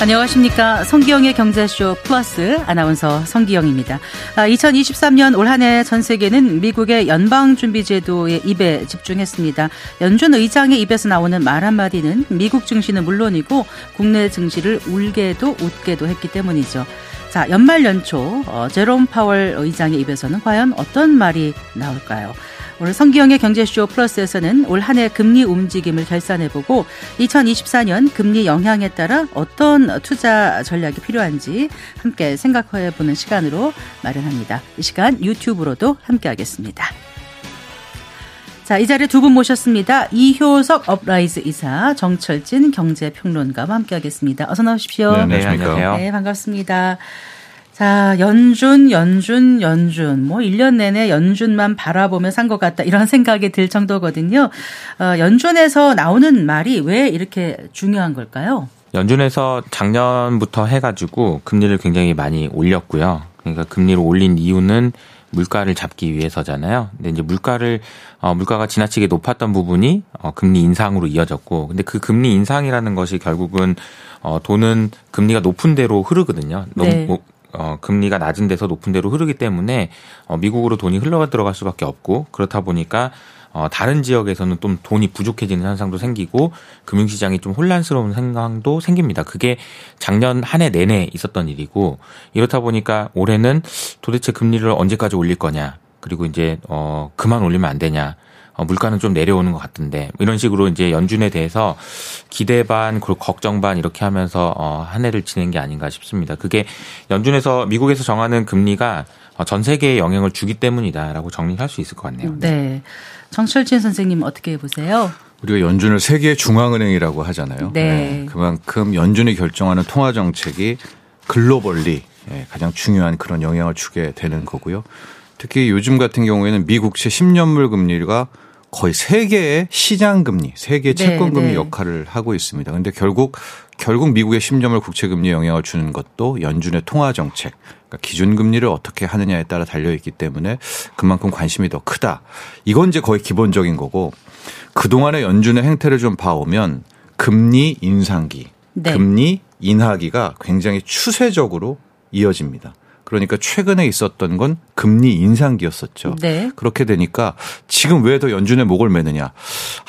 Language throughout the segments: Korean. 안녕하십니까. 성기영의 경제쇼 플러스 아나운서 성기영입니다. 2023년 올 한 해 전 세계는 미국의 연방준비제도의 입에 집중했습니다. 연준 의장의 입에서 나오는 말 한마디는 미국 증시는 물론이고 국내 증시를 울게도 웃게도 했기 때문이죠. 자, 연말 연초 제롬 파월 의장의 입에서는 과연 어떤 말이 나올까요? 오늘 성기영의 경제쇼 플러스에서는 올 한 해 금리 움직임을 결산해보고 2024년 금리 영향에 따라 어떤 투자 전략이 필요한지 함께 생각해보는 시간으로 마련합니다. 이 시간 유튜브로도 함께하겠습니다. 자, 이 자리에 두 분 모셨습니다. 이효석 업라이즈 이사, 정철진 경제평론가와 함께하겠습니다. 어서 나오십시오. 네, 안녕하세요. 네, 반갑습니다. 자, 연준. 뭐 1년 내내 연준만 바라보며 산 것 같다. 이런 생각이 들 정도거든요. 연준에서 나오는 말이 왜 이렇게 중요한 걸까요? 연준에서 작년부터 해가지고 금리를 굉장히 많이 올렸고요. 그러니까 금리를 올린 이유는 물가를 잡기 위해서잖아요. 근데 이제 물가가 지나치게 높았던 부분이 금리 인상으로 이어졌고, 근데 그 금리 인상이라는 것이 결국은 돈은 금리가 높은 대로 흐르거든요. 너무 네. 금리가 낮은 데서 높은 데로 흐르기 때문에 미국으로 돈이 흘러가 들어갈 수밖에 없고, 그렇다 보니까 다른 지역에서는 좀 돈이 부족해지는 현상도 생기고 금융시장이 좀 혼란스러운 상황도 생깁니다. 그게 작년 한 해 내내 있었던 일이고, 이렇다 보니까 올해는 도대체 금리를 언제까지 올릴 거냐, 그리고 이제 그만 올리면 안 되냐, 물가는 좀 내려오는 것 같은데, 이런 식으로 이제 연준에 대해서 기대 반, 걱정 반 이렇게 하면서 한 해를 지낸 게 아닌가 싶습니다. 그게 연준에서 미국에서 정하는 금리가 전 세계에 영향을 주기 때문이다라고 정리할 수 있을 것 같네요. 네. 정철진 선생님 어떻게 보세요? 우리가 연준을 세계 중앙은행이라고 하잖아요. 네. 그만큼 연준이 결정하는 통화 정책이 글로벌리 가장 중요한 그런 영향을 주게 되는 거고요. 특히 요즘 같은 경우에는 미국 제10년물 금리가 거의 세계의 시장금리, 세계 채권금리 역할을 하고 있습니다. 그런데 결국 미국의 10년물 국채금리에 영향을 주는 것도 연준의 통화정책, 그러니까 기준금리를 어떻게 하느냐에 따라 달려있기 때문에 그만큼 관심이 더 크다. 이건 이제 거의 기본적인 거고, 그동안의 연준의 행태를 좀 봐오면 금리 인상기, 네. 금리 인하기가 굉장히 추세적으로 이어집니다. 그러니까 최근에 있었던 건 금리 인상기였었죠. 네. 그렇게 되니까 지금 왜 더 연준의 목을 매느냐.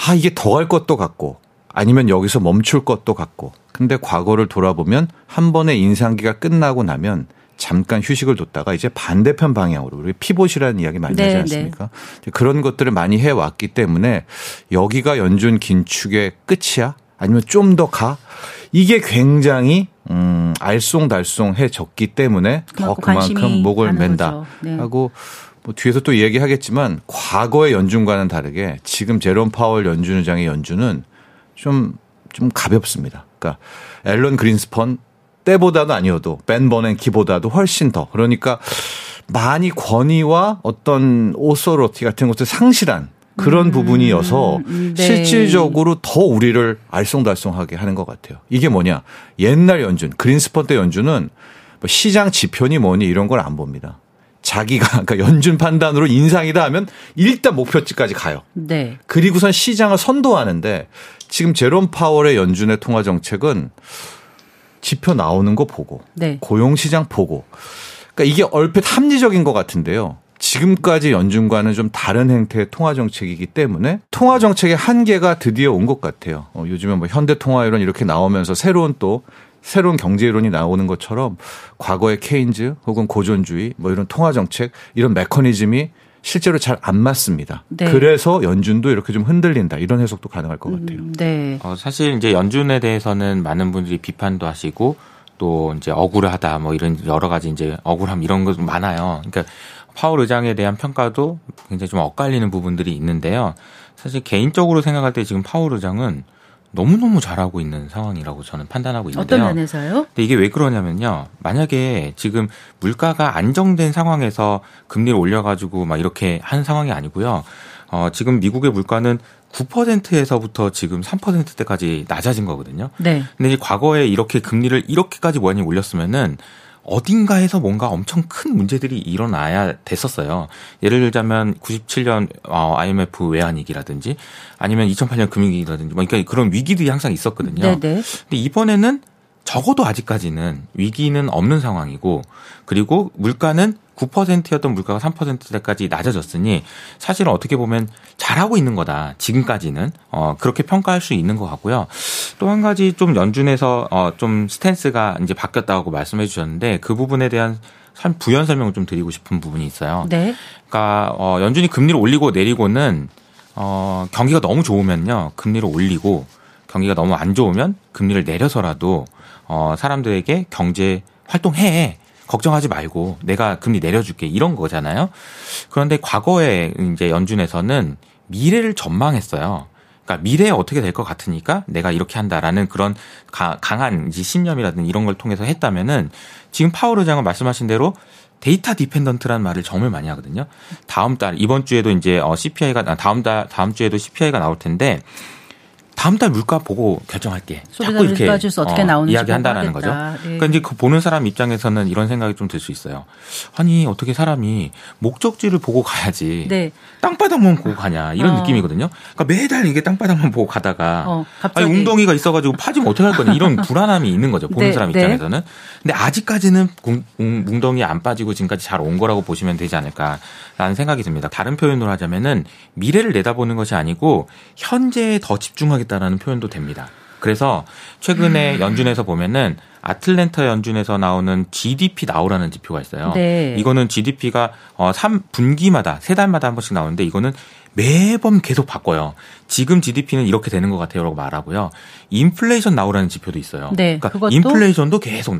아, 이게 더 갈 것도 같고 아니면 여기서 멈출 것도 같고. 근데 과거를 돌아보면 한 번의 인상기가 끝나고 나면 잠깐 휴식을 뒀다가 이제 반대편 방향으로, 우리 피봇이라는 이야기 많이 하지 않습니까? 네. 그런 것들을 많이 해왔기 때문에 여기가 연준 긴축의 끝이야? 아니면 좀 더 가? 이게 굉장히 알쏭달쏭해졌기 때문에 더 그만큼 목을 맨다 네. 하고, 뭐 뒤에서 또 얘기하겠지만 과거의 연준과는 다르게 지금 제롬 파월 연준 의장의 연준은 좀 가볍습니다. 그러니까 앨런 그린스펀 때보다도 아니어도 벤 버냉키보다도 훨씬 더, 그러니까 많이 권위와 어떤 오소로티 같은 것을 상실한 그런 부분이어서 네. 실질적으로 더 우리를 알쏭달쏭하게 하는 것 같아요. 이게 뭐냐. 옛날 연준, 그린스펀 때 연준은 시장 지표니 뭐니 이런 걸 안 봅니다. 자기가, 그러니까 연준 판단으로 인상이다 하면 일단 목표치까지 가요. 네. 그리고선 시장을 선도하는데, 지금 제롬 파월의 연준의 통화정책은 지표 나오는 거 보고 네. 고용시장 보고, 그러니까 이게 얼핏 합리적인 것 같은데요. 지금까지 연준과는 좀 다른 행태의 통화정책이기 때문에 통화정책의 한계가 드디어 온 것 같아요. 요즘에 뭐 현대통화이론 이렇게 나오면서 새로운 경제이론이 나오는 것처럼 과거의 케인즈 혹은 고전주의 뭐 이런 통화정책, 이런 메커니즘이 실제로 잘 안 맞습니다. 네. 그래서 연준도 이렇게 좀 흔들린다, 이런 해석도 가능할 것 같아요. 네. 사실 이제 연준에 대해서는 많은 분들이 비판도 하시고 또 이제 억울하다 뭐 이런 여러 가지 이제 억울함 이런 것 많아요. 그러니까 파월 의장에 대한 평가도 굉장히 좀 엇갈리는 부분들이 있는데요. 사실 개인적으로 생각할 때 지금 파월 의장은 너무너무 잘하고 있는 상황이라고 저는 판단하고 있는데요. 어떤 면에서요? 근데 이게 왜 그러냐면요. 만약에 지금 물가가 안정된 상황에서 금리를 올려가지고 막 이렇게 한 상황이 아니고요. 지금 미국의 물가는 9%에서부터 지금 3%대까지 낮아진 거거든요. 네. 근데 과거에 이렇게 금리를 이렇게까지 많이 올렸으면은 어딘가에서 뭔가 엄청 큰 문제들이 일어나야 됐었어요. 예를 들자면 97년 IMF 외환위기라든지 아니면 2008년 금융위기라든지, 그러니까 그런 위기들이 항상 있었거든요. 네네. 근데 이번에는 적어도 아직까지는 위기는 없는 상황이고, 그리고 물가는 9%였던 물가가 3%대까지 낮아졌으니 사실은 어떻게 보면 잘하고 있는 거다. 지금까지는 그렇게 평가할 수 있는 것 같고요. 또 한 가지 좀 연준에서 좀 스탠스가 이제 바뀌었다고 말씀해 주셨는데 그 부분에 대한 참 부연 설명을 좀 드리고 싶은 부분이 있어요. 네. 그러니까 연준이 금리를 올리고 내리고는 경기가 너무 좋으면요 금리를 올리고 경기가 너무 안 좋으면 금리를 내려서라도 사람들에게 경제 활동해. 걱정하지 말고 내가 금리 내려줄게 이런 거잖아요. 그런데 과거에 이제 연준에서는 미래를 전망했어요. 그러니까 미래에 어떻게 될 것 같으니까 내가 이렇게 한다라는 그런 강한 신념이라든지 이런 걸 통해서 했다면은 지금 파월 의장은 말씀하신 대로 데이터 디펜던트라는 말을 정말 많이 하거든요. 다음 달 이번 주에도 이제 CPI가 다음 주에도 CPI가 나올 텐데. 다음 달 물가 보고 결정할게. 자꾸 이렇게 이야기한다라는 거죠. 그러니까 이제 그 보는 사람 입장에서는 이런 생각이 좀 들 수 있어요. 아니 어떻게 사람이 목적지를 보고 가야지. 네. 땅바닥만 보고 가냐 이런 느낌이거든요. 그러니까 매달 이게 땅바닥만 보고 가다가 갑자기 아니, 웅덩이가 있어가지고 파지면 어떻게 할 거냐 이런 불안함이 있는 거죠. 보는 네. 사람 입장에서는. 근데 아직까지는 웅덩이 안 빠지고 지금까지 잘 온 거라고 보시면 되지 않을까라는 생각이 듭니다. 다른 표현으로 하자면은 미래를 내다보는 것이 아니고 현재에 더 집중하게 라는 표현도 됩니다. 그래서 최근에 연준에서 보면은 아틀랜타 연준에서 나오는 GDP 나오라는 지표가 있어요. 네. 이거는 GDP가 3분기마다 세 달마다 한 번씩 나오는데 이거는 매번 계속 바꿔요. 지금 GDP는 이렇게 되는 것 같아요라고 말하고요. 인플레이션 나오라는 지표도 있어요. 네, 그러니까 그것도? 인플레이션도 계속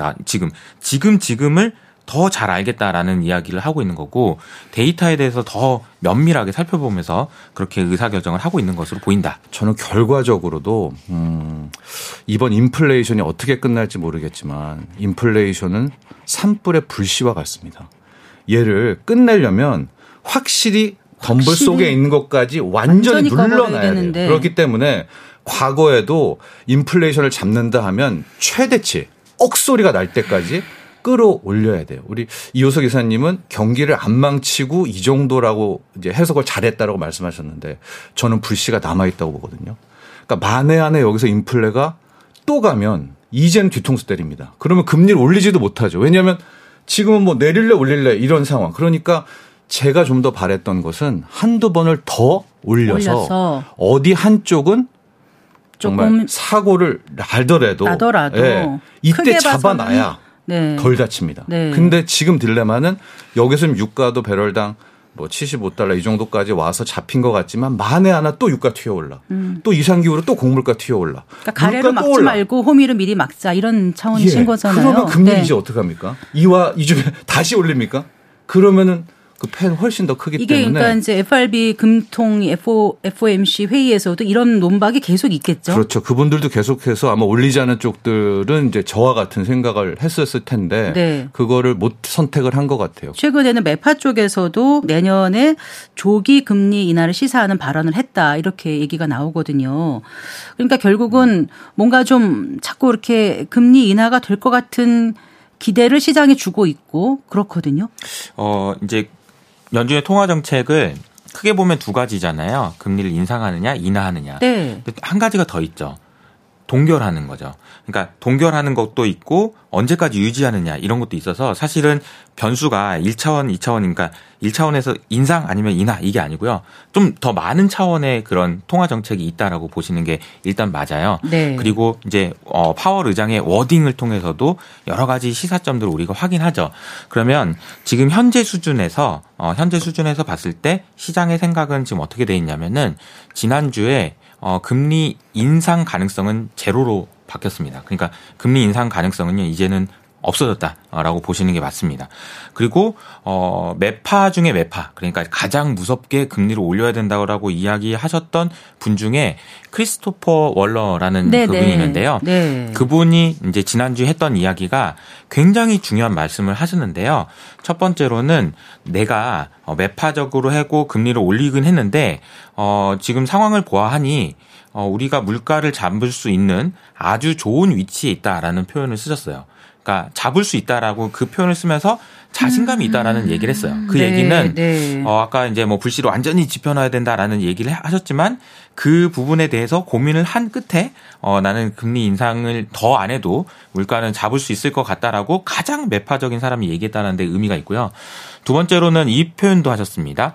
지금을 더 잘 알겠다라는 이야기를 하고 있는 거고 데이터에 대해서 더 면밀하게 살펴보면서 그렇게 의사결정을 하고 있는 것으로 보인다. 저는 결과적으로도 이번 인플레이션이 어떻게 끝날지 모르겠지만 인플레이션은 산불의 불씨와 같습니다. 얘를 끝내려면 확실히 덤불 속에 있는 것까지 완전히 눌러놔야 돼요. 그렇기 때문에 과거에도 인플레이션을 잡는다 하면 최대치 억소리가 날 때까지 끌어올려야 돼요. 우리 이효석 이사님은 경기를 안 망치고 이 정도라고 이제 해석을 잘했다라고 말씀하셨는데 저는 불씨가 남아있다고 보거든요. 그러니까 만에 안에 여기서 인플레가 또 가면 이제는 뒤통수 때립니다. 그러면 금리를 올리지도 못하죠. 왜냐하면 지금은 뭐 내릴래 올릴래 이런 상황. 그러니까 제가 좀 더 바랬던 것은 한두 번을 더 올려서. 어디 한쪽은 정말 사고를 나더라도 예, 이때 잡아놔야 네. 덜 다칩니다. 네. 근데 지금 딜레마는 여기서 유가도 배럴당 뭐 $75 이 정도까지 와서 잡힌 것 같지만 만에 하나 또 유가 튀어올라. 또 이상기후로 또 곡물가 튀어올라. 그러니까 가래를 막지 올라. 말고 호미를 미리 막자 이런 차원이신 거잖아요. 그러면 금리 네. 이제 어떡합니까? 이와 이 중에 다시 올립니까? 그러면은 그 펜 훨씬 더 크기 이게 때문에. 이게 그러니까 이제 FRB 금통 FOMC 회의에서도 이런 논박이 계속 있겠죠. 그렇죠. 그분들도 계속해서 아마 올리자는 쪽들은 이제 저와 같은 생각을 했었을 텐데 네. 그거를 못 선택을 한 것 같아요. 최근에는 메파 쪽에서도 내년에 조기 금리 인하를 시사하는 발언을 했다 이렇게 얘기가 나오거든요. 그러니까 결국은 뭔가 좀 자꾸 이렇게 금리 인하가 될 것 같은 기대를 시장에 주고 있고 그렇거든요. 이제 연준의 통화 정책을 크게 보면 두 가지잖아요. 금리를 인상하느냐, 인하하느냐. 네. 한 가지가 더 있죠. 동결하는 거죠. 그러니까 동결하는 것도 있고 언제까지 유지하느냐 이런 것도 있어서 사실은 변수가 1차원, 2차원 그러니까 1차원에서 인상 아니면 인하 이게 아니고요. 좀 더 많은 차원의 그런 통화 정책이 있다라고 보시는 게 일단 맞아요. 네. 그리고 이제 파월 의장의 워딩을 통해서도 여러 가지 시사점들을 우리가 확인하죠. 그러면 지금 현재 수준에서 봤을 때 시장의 생각은 지금 어떻게 돼 있냐면은 지난주에 금리 인상 가능성은 제로로 바뀌었습니다. 그러니까 금리 인상 가능성은요, 이제는 없어졌다라고 보시는 게 맞습니다. 그리고, 매파 중에 매파. 그러니까 가장 무섭게 금리를 올려야 된다고 이야기하셨던 분 중에 크리스토퍼 월러라는 그분이 있는데요. 네. 그분이 이제 지난주에 했던 이야기가 굉장히 중요한 말씀을 하셨는데요. 첫 번째로는 내가 매파적으로 하고 금리를 올리긴 했는데, 지금 상황을 보아하니, 우리가 물가를 잡을 수 있는 아주 좋은 위치에 있다라는 표현을 쓰셨어요. 그러니까 잡을 수 있다라고 그 표현을 쓰면서 자신감이 있다라는 얘기를 했어요. 그 얘기는 아까 이제 뭐 불씨로 완전히 지펴놔야 된다라는 얘기를 하셨지만 그 부분에 대해서 고민을 한 끝에 나는 금리 인상을 더 안 해도 물가는 잡을 수 있을 것 같다라고 가장 매파적인 사람이 얘기했다는 데 의미가 있고요. 두 번째로는 이 표현도 하셨습니다.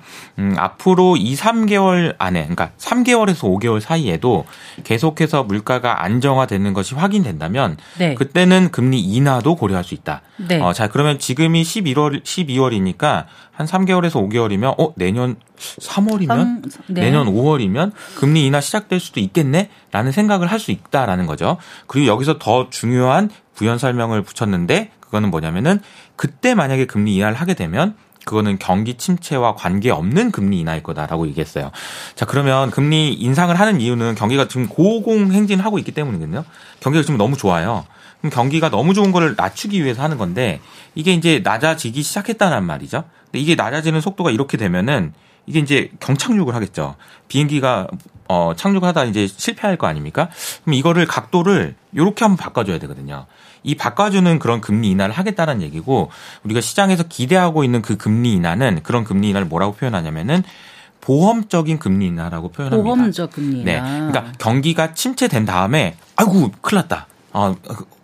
앞으로 2, 3개월 안에, 그러니까 3개월에서 5개월 사이에도 계속해서 물가가 안정화되는 것이 확인된다면 네. 그때는 금리 인하도 고려할 수 있다. 네. 자, 그러면 지금이 12월이니까 한 3개월에서 5개월이면 내년 3월이면 네. 내년 5월이면 금리 인하 시작될 수도 있겠네라는 생각을 할 수 있다라는 거죠. 그리고 여기서 더 중요한 부연 설명을 붙였는데 그거는 뭐냐면은 그때 만약에 금리 인하를 하게 되면 그거는 경기 침체와 관계없는 금리 인하일 거다라고 얘기했어요. 자, 그러면 금리 인상을 하는 이유는 경기가 지금 고공행진하고 있기 때문이거든요. 경기가 지금 너무 좋아요. 그럼 경기가 너무 좋은 거를 낮추기 위해서 하는 건데 이게 이제 낮아지기 시작했다는 말이죠. 근데 이게 낮아지는 속도가 이렇게 되면은 이게 이제 경착륙을 하겠죠. 비행기가 착륙을 하다 이제 실패할 거 아닙니까? 그럼 이거를 각도를 이렇게 한번 바꿔줘야 되거든요. 이 바꿔주는 그런 금리 인하를 하겠다는 얘기고 우리가 시장에서 기대하고 있는 그 금리 인하는 그런 금리 인하를 뭐라고 표현하냐면은 보험적인 금리 인하라고 표현합니다. 보험적 금리 인하. 네, 그러니까 경기가 침체된 다음에 아이고 큰일 났다.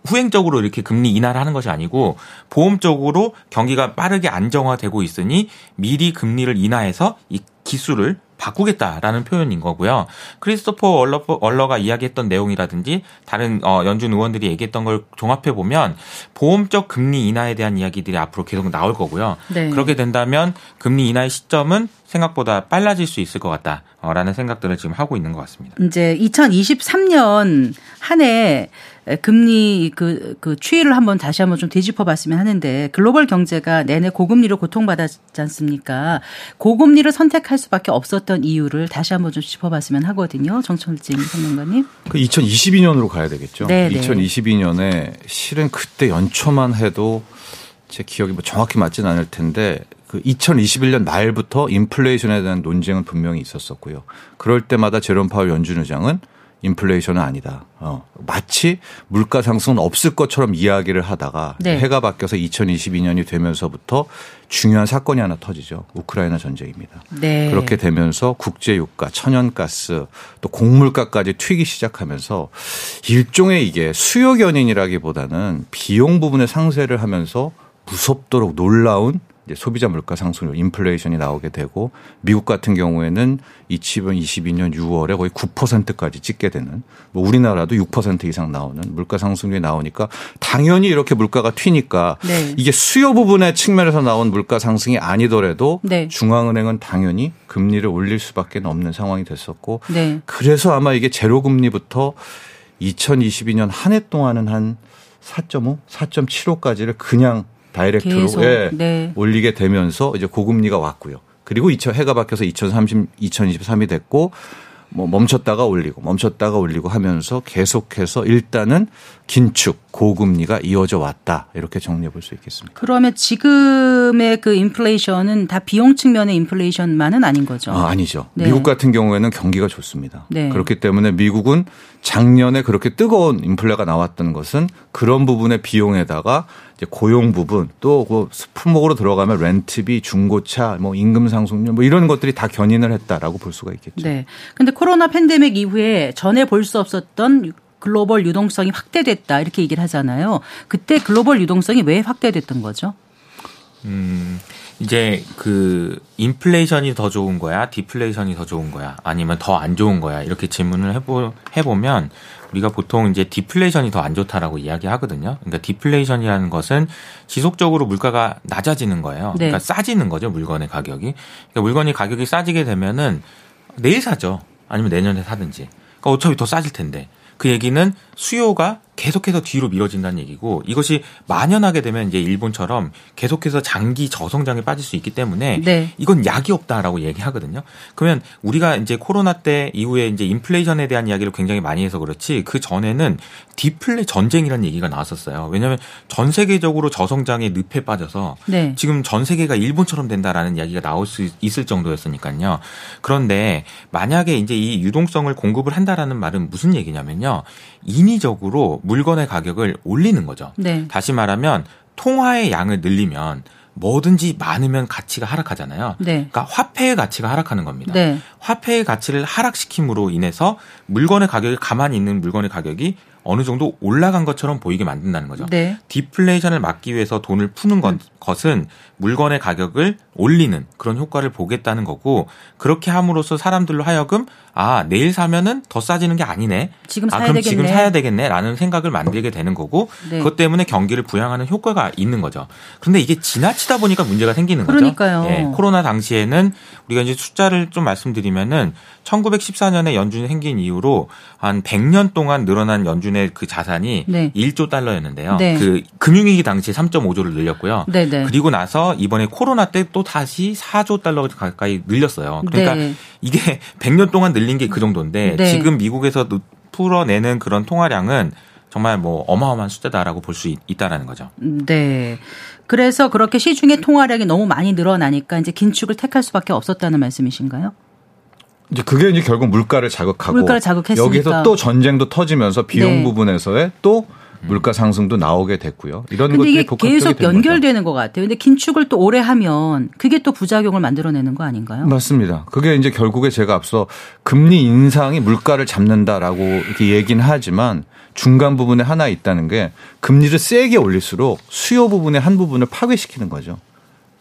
후행적으로 이렇게 금리 인하를 하는 것이 아니고 보험적으로 경기가 빠르게 안정화되고 있으니 미리 금리를 인하해서 이 기술을 바꾸겠다라는 표현인 거고요. 크리스토퍼 월러가 이야기했던 내용이라든지 다른 연준 의원들이 얘기했던 걸 종합해 보면 보험적 금리 인하에 대한 이야기들이 앞으로 계속 나올 거고요. 네. 그렇게 된다면 금리 인하의 시점은 생각보다 빨라질 수 있을 것 같다라는 생각들을 지금 하고 있는 것 같습니다. 이제 2023년 한 해 금리 그 추이를 다시 한번 좀 뒤집어봤으면 하는데 글로벌 경제가 내내 고금리로 고통받았지 않습니까? 고금리를 선택할 수밖에 없었던 이유를 다시 한번 좀 짚어봤으면 하거든요. 정철진 평론가님. 2022년으로 가야 되겠죠. 네네. 2022년에 실은 그때 연초만 해도 제 기억이 정확히 맞진 않을 텐데 2021년 말부터 인플레이션에 대한 논쟁은 분명히 있었었고요. 그럴 때마다 제롬 파월 연준 의장은 인플레이션은 아니다. 마치 물가 상승은 없을 것처럼 이야기를 하다가 네. 해가 바뀌어서 2022년이 되면서부터 중요한 사건이 하나 터지죠. 우크라이나 전쟁입니다. 네. 그렇게 되면서 국제유가, 천연가스 또 곡물가까지 튀기 시작하면서 일종의 이게 수요 견인이라기보다는 비용 부분의 상쇄를 하면서 무섭도록 놀라운 이제 소비자 물가 상승률, 인플레이션이 나오게 되고 미국 같은 경우에는 2022년 6월에 거의 9%까지 찍게 되는 우리나라도 6% 이상 나오는 물가 상승률이 나오니까 당연히 이렇게 물가가 튀니까 네. 이게 수요 부분의 측면에서 나온 물가 상승이 아니더라도 네. 중앙은행은 당연히 금리를 올릴 수밖에 없는 상황이 됐었고 네. 그래서 아마 이게 제로금리부터 2022년 한 해 동안은 한 4.5, 4.75까지를 그냥 다이렉트로 네. 올리게 되면서 이제 고금리가 왔고요. 그리고 해가 바뀌어서 2023이 됐고 뭐 멈췄다가 올리고 하면서 계속해서 일단은 긴축, 고금리가 이어져 왔다. 이렇게 정리해 볼 수 있겠습니다. 그러면 지금의 그 인플레이션은 다 비용 측면의 인플레이션만은 아닌 거죠? 아니죠. 네. 미국 같은 경우에는 경기가 좋습니다. 네. 그렇기 때문에 미국은 작년에 그렇게 뜨거운 인플레가 나왔던 것은 그런 부분의 비용에다가 이제 고용 부분 또 그 품목으로 들어가면 렌트비, 중고차, 뭐 임금 상승률 뭐 이런 것들이 다 견인을 했다라고 볼 수가 있겠죠. 네. 근데 코로나 팬데믹 이후에 전에 볼 수 없었던 글로벌 유동성이 확대됐다 이렇게 얘기를 하잖아요. 그때 글로벌 유동성이 왜 확대됐던 거죠? 이제 그 인플레이션이 더 좋은 거야? 디플레이션이 더 좋은 거야? 아니면 더 안 좋은 거야? 이렇게 질문을 해보면 우리가 보통 이제 디플레이션이 더 안 좋다라고 이야기하거든요. 그러니까 디플레이션이라는 것은 지속적으로 물가가 낮아지는 거예요. 그러니까 네. 싸지는 거죠. 물건의 가격이. 그러니까 물건이 가격이 싸지게 되면은 내일 사죠. 아니면 내년에 사든지. 그러니까 어차피 더 싸질 텐데. 그 얘기는 수요가 계속해서 뒤로 미뤄진다는 얘기고 이것이 만연하게 되면 이제 일본처럼 계속해서 장기 저성장에 빠질 수 있기 때문에 네. 이건 약이 없다라고 얘기하거든요. 그러면 우리가 이제 코로나 때 이후에 이제 인플레이션에 대한 이야기를 굉장히 많이 해서 그렇지 그 전에는 디플레 전쟁이라는 얘기가 나왔었어요. 왜냐하면 전 세계적으로 저성장의 늪에 빠져서 네. 지금 전 세계가 일본처럼 된다라는 이야기가 나올 수 있을 정도였으니까요. 그런데 만약에 이제 이 유동성을 공급을 한다라는 말은 무슨 얘기냐면요. 인위적으로 물건의 가격을 올리는 거죠. 네. 다시 말하면 통화의 양을 늘리면 뭐든지 많으면 가치가 하락하잖아요. 네. 그러니까 화폐의 가치가 하락하는 겁니다. 네. 화폐의 가치를 하락시킴으로 인해서 물건의 가격이 가만히 있는 물건의 가격이 어느 정도 올라간 것처럼 보이게 만든다는 거죠. 네. 디플레이션을 막기 위해서 돈을 푸는 것은 물건의 가격을 올리는 그런 효과를 보겠다는 거고, 그렇게 함으로써 사람들로 하여금 아, 내일 사면은 더 싸지는 게 아니네. 지금 사야 되겠네. 지금 사야 되겠네라는 생각을 만들게 되는 거고, 네. 그것 때문에 경기를 부양하는 효과가 있는 거죠. 그런데 이게 지나치다 보니까 문제가 생기는 그러니까요. 거죠. 그러니까요. 예, 코로나 당시에는 우리가 이제 숫자를 좀 말씀드리면은 1914년에 연준이 생긴 이후로 한 100년 동안 늘어난 연준의 그 자산이 네. 1조 달러였는데요. 네. 그 금융위기 당시에 3.5조를 늘렸고요. 네, 네. 그리고 나서 이번에 코로나 때 또 다시 4조 달러 가까이 늘렸어요. 그러니까 네. 이게 100년 동안 늘린 게 그 정도인데 네. 지금 미국에서 풀어내는 그런 통화량은 정말 뭐 어마어마한 숫자다라고 볼 수 있다라는 거죠. 네. 그래서 그렇게 시중의 통화량이 너무 많이 늘어나니까 이제 긴축을 택할 수밖에 없었다는 말씀이신가요? 이제 그게 이제 결국 물가를 자극하고 여기서 또 전쟁도 터지면서 비용 네. 부분에서의 또 물가 상승도 나오게 됐고요. 이런 것들이 이게 계속 연결되는 것 같아요. 근데 긴축을 또 오래 하면 그게 또 부작용을 만들어내는 거 아닌가요? 맞습니다. 그게 이제 결국에 제가 앞서 금리 인상이 물가를 잡는다라고 이렇게 얘기는 하지만 중간 부분에 하나 있다는 게 금리를 세게 올릴수록 수요 부분의 한 부분을 파괴시키는 거죠.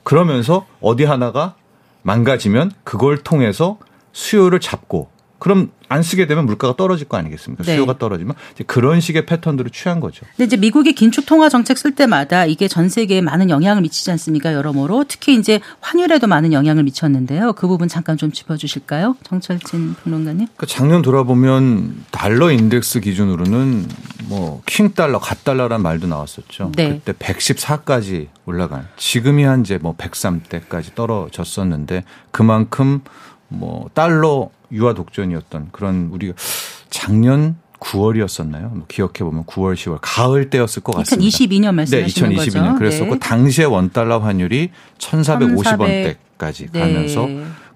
그러면서 어디 하나가 망가지면 그걸 통해서 수요를 잡고 그럼 안 쓰게 되면 물가가 떨어질 거 아니겠습니까? 네. 수요가 떨어지면 이제 그런 식의 패턴들을 취한 거죠. 근데 이제 미국이 긴축 통화 정책 쓸 때마다 이게 전 세계에 많은 영향을 미치지 않습니까? 여러모로 특히 이제 환율에도 많은 영향을 미쳤는데요. 그 부분 잠깐 좀 짚어주실까요, 정철진 평론가님? 그러니까 작년 돌아보면 달러 인덱스 기준으로는 뭐 킹 달러, 갓 달러란 말도 나왔었죠. 네. 그때 114까지 올라간. 지금이 한제 뭐 103대까지 떨어졌었는데 그만큼 뭐 달러 유화 독전이었던 그런 우리가 작년 9월이었었나요? 뭐 기억해보면 9월, 10월 가을 때였을 것 같습니다. 2022년 말씀하시는 거죠? 네. 2022년 거죠? 그랬었고 네. 당시에 원달러 환율이 1,450원대까지 네. 가면서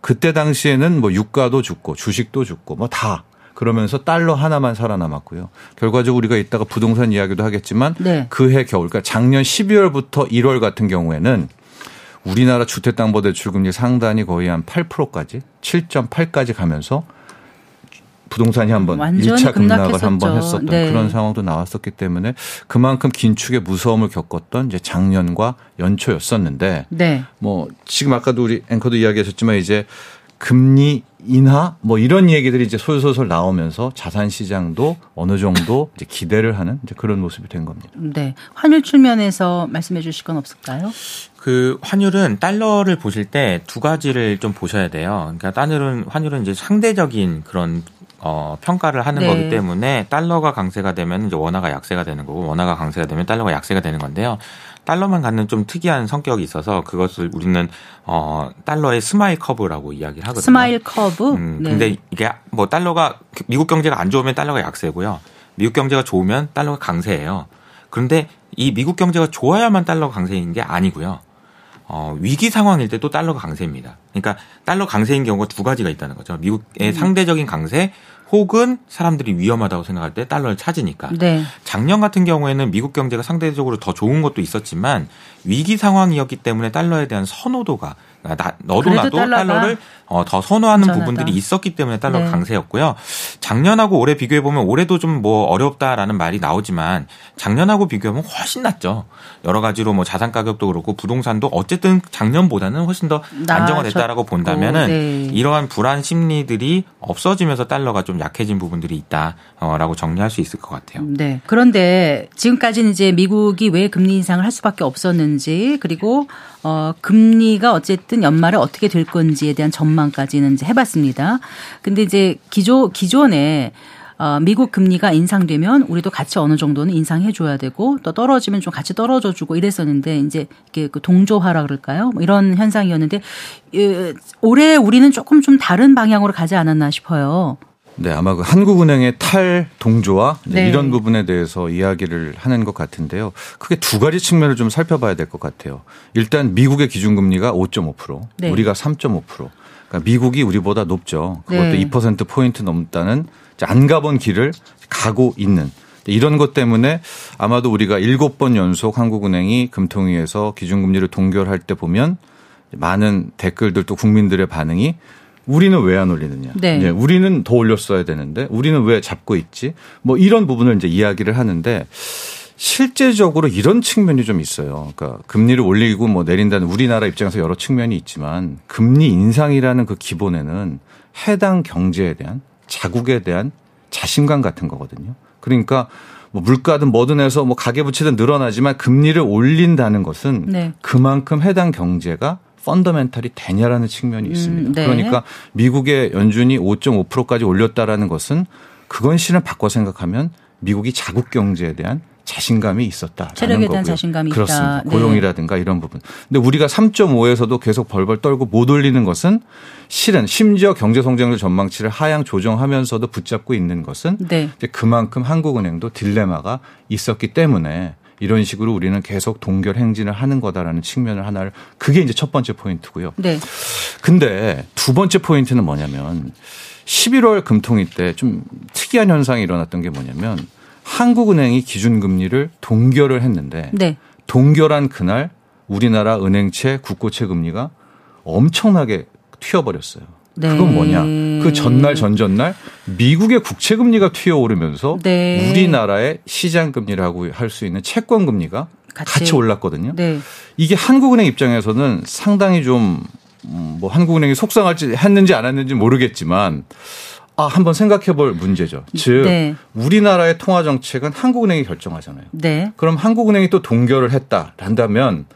그때 당시에는 뭐 유가도 죽고 주식도 죽고 뭐 다 그러면서 달러 하나만 살아남았고요. 결과적으로 우리가 이따가 부동산 이야기도 하겠지만 네. 그해 겨울 그러니까 작년 12월부터 1월 같은 경우에는 우리나라 주택담보대출금리 상단이 거의 한 8%까지 7.8까지 가면서 부동산이 한번 1차 급락을 한번 했었던 네. 그런 상황도 나왔었기 때문에 그만큼 긴축의 무서움을 겪었던 이제 작년과 연초였었는데 네. 뭐 지금 아까도 우리 앵커도 이야기하셨지만 이제 금리 인하 뭐 이런 얘기들이 이제 솔솔 나오면서 자산 시장도 어느 정도 이제 기대를 하는 이제 그런 모습이 된 겁니다. 네. 환율 측면에서 말씀해 주실 건 없을까요? 그 환율은 달러를 보실 때 두 가지를 좀 보셔야 돼요. 그러니까 환율은 이제 상대적인 그런 평가를 하는 네. 거기 때문에 달러가 강세가 되면 이제 원화가 약세가 되는 거고 원화가 강세가 되면 달러가 약세가 되는 건데요. 달러만 갖는 좀 특이한 성격이 있어서 그것을 우리는 달러의 스마일 커브라고 이야기를 하거든요. 스마일 커브? 네. 근데 이게 뭐 달러가 미국 경제가 안 좋으면 달러가 약세고요. 미국 경제가 좋으면 달러가 강세예요. 그런데 이 미국 경제가 좋아야만 달러가 강세인 게 아니고요. 위기 상황일 때 또 달러가 강세입니다. 그러니까 달러 강세인 경우가 두 가지가 있다는 거죠. 미국의 상대적인 강세 혹은 사람들이 위험하다고 생각할 때 달러를 찾으니까. 네. 작년 같은 경우에는 미국 경제가 상대적으로 더 좋은 것도 있었지만 위기 상황이었기 때문에 달러에 대한 선호도가 너도 나도 달러를 더 선호하는 안전하다. 부분들이 있었기 때문에 달러가 네. 강세였고요. 작년하고 올해 비교해보면 올해도 좀 뭐 어렵다라는 말이 나오지만 작년하고 비교하면 훨씬 낫죠. 여러 가지로 뭐 자산 가격도 그렇고 부동산도 어쨌든 작년보다는 훨씬 더 안정화됐다라고 본다면은 네. 이러한 불안 심리들이 없어지면서 달러가 좀 약해진 부분들이 있다라고 정리할 수 있을 것 같아요. 네. 그런데 지금까지는 이제 미국이 왜 금리 인상을 할 수밖에 없었는지 그리고 금리가 어쨌든 연말에 어떻게 될 건지에 대한 전망까지는 이제 해봤습니다. 근데 이제 기존에 미국 금리가 인상되면 우리도 같이 어느 정도는 인상해줘야 되고 또 떨어지면 좀 같이 떨어져주고 이랬었는데 이제 이렇게 그 동조화라 그럴까요? 뭐 이런 현상이었는데 올해 우리는 조금 좀 다른 방향으로 가지 않았나 싶어요. 네, 아마 그 한국은행의 탈동조화 네. 이런 부분에 대해서 이야기를 하는 것 같은데요. 크게 두 가지 측면을 좀 살펴봐야 될 것 같아요. 일단 미국의 기준금리가 5.5% 네. 우리가 3.5% 그러니까 미국이 우리보다 높죠. 그것도 네. 2% 포인트 넘다는 안 가본 길을 가고 있는 이런 것 때문에 아마도 우리가 7번 연속 한국은행이 금통위에서 기준금리를 동결할 때 보면 많은 댓글들 또 국민들의 반응이 우리는 왜 안 올리느냐. 네. 예, 우리는 더 올렸어야 되는데 우리는 왜 잡고 있지. 뭐 이런 부분을 이제 이야기를 하는데 실제적으로 이런 측면이 좀 있어요. 그러니까 금리를 올리고 뭐 내린다는 우리나라 입장에서 여러 측면이 있지만 금리 인상이라는 그 기본에는 해당 경제에 대한 자국에 대한 자신감 같은 거거든요. 그러니까 뭐 물가든 뭐든 해서 뭐 가계부채든 늘어나지만 금리를 올린다는 것은 네. 그만큼 해당 경제가 펀더멘탈이 되냐라는 측면이 있습니다. 네. 그러니까 미국의 연준이 5.5%까지 올렸다라는 것은 그건 실은 바꿔 생각하면 미국이 자국 경제에 대한 자신감이 있었다라는 거고요. 체력에 대한 자신감이 있다. 그렇습니다. 고용이라든가 네. 이런 부분. 근데 우리가 3.5에서도 계속 벌벌 떨고 못 올리는 것은 실은 심지어 경제성장률 전망치를 하향 조정하면서도 붙잡고 있는 것은 네. 이제 그만큼 한국은행도 딜레마가 있었기 때문에 이런 식으로 우리는 계속 동결 행진을 하는 거다라는 측면을 하나를 그게 이제 첫 번째 포인트고요. 네. 근데 두 번째 포인트는 뭐냐면 11월 금통위 때 좀 특이한 현상이 일어났던 게 뭐냐면 한국은행이 기준금리를 동결을 했는데 네. 동결한 그날 우리나라 은행채 국고채 금리가 엄청나게 튀어버렸어요. 네. 그건 뭐냐. 그 전날 전전날 미국의 국채금리가 튀어오르면서 네. 우리나라의 시장금리라고 할 수 있는 채권금리가 같이 올랐거든요. 네. 이게 한국은행 입장에서는 상당히 좀 뭐 한국은행이 속상할지 했는지 안 했는지 모르겠지만 아, 한번 생각해 볼 문제죠. 즉 네. 우리나라의 통화정책은 한국은행이 결정하잖아요. 네. 그럼 한국은행이 또 동결을 했다 한다면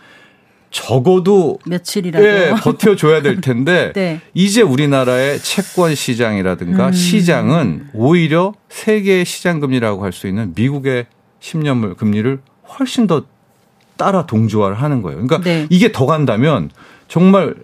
적어도 며칠이라도 예, 버텨줘야 될 텐데 네. 이제 우리나라의 채권 시장이라든가 시장은 오히려 세계의 시장금리라고 할 수 있는 미국의 10년물 금리를 훨씬 더 따라 동조화를 하는 거예요. 그러니까 네. 이게 더 간다면 정말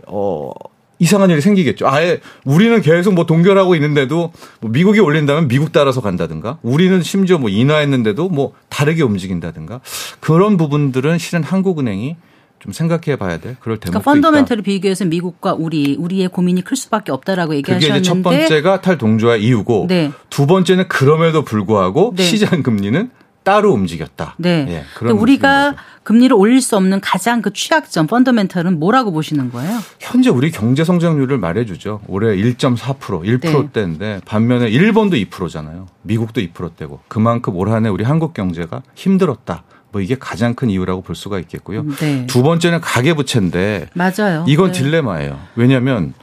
이상한 일이 생기겠죠. 아예 우리는 계속 뭐 동결하고 있는데도 뭐 미국이 올린다면 미국 따라서 간다든가 우리는 심지어 뭐 인하했는데도 뭐 다르게 움직인다든가 그런 부분들은 실은 한국은행이 좀 생각해 봐야 돼. 그럴 대목도 그러니까 펀더멘털을 비교해서 미국과 우리의 고민이 클 수밖에 없다라고 얘기하셨는데. 그게 이제 첫 번째가 탈동조화의 이유고 네. 두 번째는 그럼에도 불구하고 네. 시장 금리는 따로 움직였다. 네. 예, 그런 우리가 거죠. 금리를 올릴 수 없는 가장 그 취약점 펀더멘털은 뭐라고 보시는 거예요? 현재 우리 경제 성장률을 말해주죠. 올해 1.4%, 1%대인데 네. 반면에 일본도 2%잖아요. 미국도 2%대고 그만큼 올 한 해 우리 한국 경제가 힘들었다. 뭐 이게 가장 큰 이유라고 볼 수가 있겠고요. 네. 두 번째는 가계부채인데 맞아요. 이건 네. 딜레마예요. 왜냐하면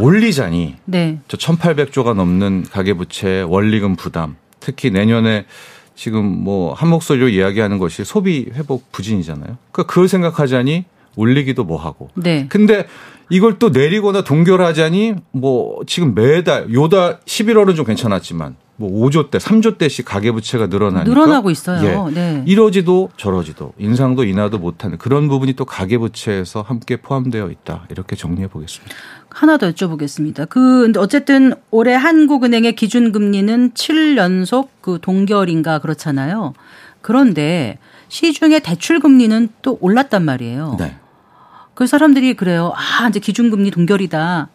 올리자니 네. 저 1,800조가 넘는 가계부채 원리금 부담 특히 내년에 지금 뭐 한 목소리로 이야기하는 것이 소비 회복 부진이잖아요. 그러니까 그걸 생각하자니 올리기도 뭐하고. 네. 근데 이걸 또 내리거나 동결하자니 뭐 지금 매달 요달 11월은 좀 괜찮았지만 뭐 5조대, 3조대씩 가계부채가 늘어나니까. 늘어나고 있어요. 예. 네. 이러지도 저러지도 인상도 인하도 못하는 그런 부분이 또 가계부채에서 함께 포함되어 있다. 이렇게 정리해 보겠습니다. 하나 더 여쭤보겠습니다. 근데 어쨌든 올해 한국은행의 기준금리는 7연속 그 동결인가 그렇잖아요. 그런데 시중의 대출금리는 또 올랐단 말이에요. 네. 그 사람들이 그래요. 아, 이제 기준금리 동결이다.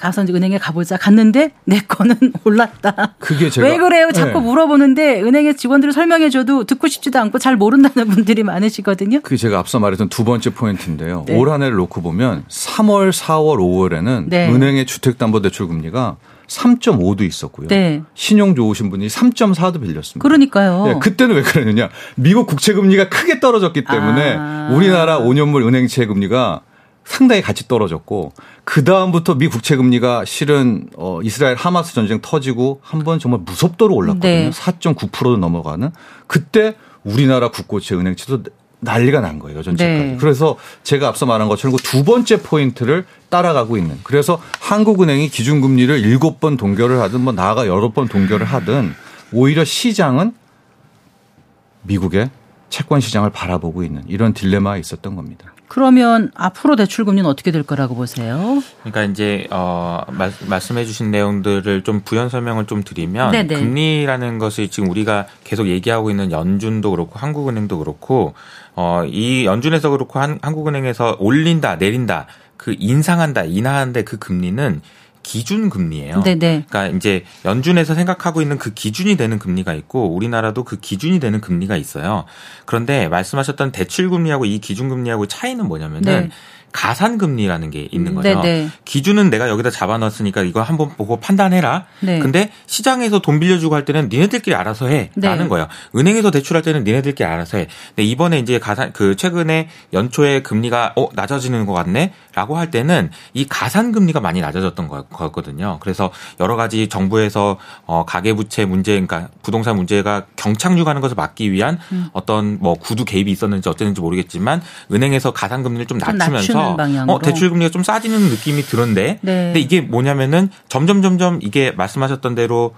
가서 이제 은행에 가보자. 갔는데 내 거는 올랐다. 그게 제가 왜 그래요? 자꾸 네. 물어보는데 은행의 직원들을 설명해줘도 듣고 싶지도 않고 잘 모른다는 분들이 많으시거든요. 그게 제가 앞서 말했던 두 번째 포인트인데요. 네. 올 한 해를 놓고 보면 3월, 4월, 5월에는 네. 은행의 주택담보대출금리가 3.5도 있었고요. 네. 신용 좋으신 분이 3.4도 빌렸습니다. 그러니까요. 네, 그때는 왜 그랬느냐. 미국 국채금리가 크게 떨어졌기 때문에 우리나라 5년물 은행채금리가 상당히 같이 떨어졌고 그다음부터 미 국채금리가 실은 이스라엘 하마스 전쟁 터지고 한번 정말 무섭도록 올랐거든요. 네. 4.9%도 넘어가는. 그때 우리나라 국고채 은행채도 난리가 난 거예요. 전체까지. 네. 그래서 제가 앞서 말한 것처럼 두 번째 포인트를 따라가고 있는. 그래서 한국은행이 기준금리를 7번 동결을 하든 뭐 나아가 여러 번 동결을 하든 오히려 시장은 미국의 채권 시장을 바라보고 있는 이런 딜레마가 있었던 겁니다. 그러면 앞으로 대출금리는 어떻게 될 거라고 보세요? 그러니까 이제 말씀해 주신 내용들을 좀 부연 설명을 좀 드리면 네네. 금리라는 것이 지금 우리가 계속 얘기하고 있는 연준도 그렇고 한국은행도 그렇고 이 연준에서 그렇고 한국은행에서 올린다, 내린다, 인상한다, 인하하는데 그 금리는 기준금리예요. 네네. 그러니까 이제 연준에서 생각하고 있는 그 기준이 되는 금리가 있고 우리나라도 그 기준이 되는 금리가 있어요. 그런데 말씀하셨던 대출금리하고 이 기준금리하고 차이는 뭐냐면은 네. 가산금리라는 게 있는 거죠. 네네. 기준은 내가 여기다 잡아놨으니까 이거 한번 보고 판단해라. 네. 근데 시장에서 돈 빌려주고 할 때는 니네들끼리 알아서 해라는 네. 거예요. 은행에서 대출할 때는 니네들끼리 알아서 해. 근데 이번에 이제 최근에 연초에 금리가 낮아지는 것 같네라고 할 때는 이 가산금리가 많이 낮아졌던 거였거든요. 그래서 여러 가지 정부에서 가계부채 문제, 그러니까 부동산 문제가 경착륙하는 것을 막기 위한 어떤 뭐 구두 개입이 있었는지 어땠는지 모르겠지만 은행에서 가산금리를 좀 낮추면서 대출 금리가 좀 싸지는 느낌이 들었는데, 네. 근데 이게 뭐냐면은 점점 이게 말씀하셨던 대로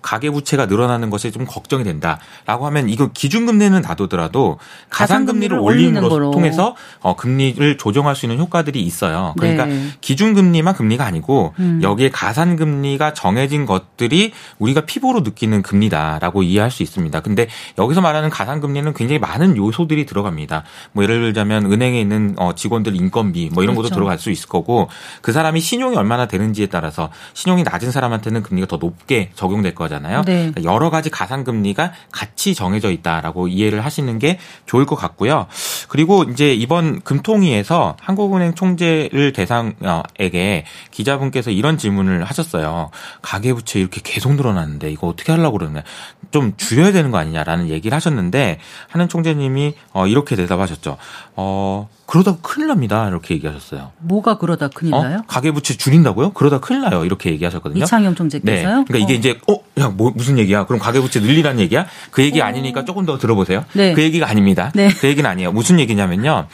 가계 부채가 늘어나는 것이 좀 걱정이 된다라고 하면 이거 기준 금리는 놔두더라도 가산 금리를 올리는 것을 통해서 금리를 조정할 수 있는 효과들이 있어요. 그러니까 네. 기준 금리만 금리가 아니고 여기에 가산 금리가 정해진 것들이 우리가 피부로 느끼는 금리다라고 이해할 수 있습니다. 근데 여기서 말하는 가산 금리는 굉장히 많은 요소들이 들어갑니다. 뭐 예를 들자면 은행에 있는 직원들 인건비 뭐 이런 그렇죠. 것도 들어갈 수 있을 거고 그 사람이 신용이 얼마나 되는지에 따라서 신용이 낮은 사람한테는 금리가 더 높게 적용 될 거잖아요. 네. 그러니까 여러 가지 가산금리가 같이 정해져 있다라고 이해를 하시는 게 좋을 것 같고요. 그리고 이제 이번 금통위에서 한국은행 총재를 대상에게 기자분께서 이런 질문을 하셨어요. 가계부채 이렇게 계속 늘어났는데 이거 어떻게 하려고 그러냐. 좀 줄여야 되는 거 아니냐라는 얘기를 하셨는데 하는 총재님이 이렇게 대답하셨죠. 그러다 큰일 납니다. 이렇게 얘기하셨어요. 뭐가 그러다 큰일 나요? 가계부채 줄인다고요? 그러다 큰일 나요. 이렇게 얘기하셨거든요. 이창용 총재께서요? 네. 그러니까 이게 이제 야, 무슨 얘기야? 그럼 가계부채 늘리라는 얘기야? 그 얘기 아니니까 조금 더 들어보세요. 네. 그 얘기가 아닙니다. 네. 그 얘기는 아니에요. 무슨 얘기냐면요.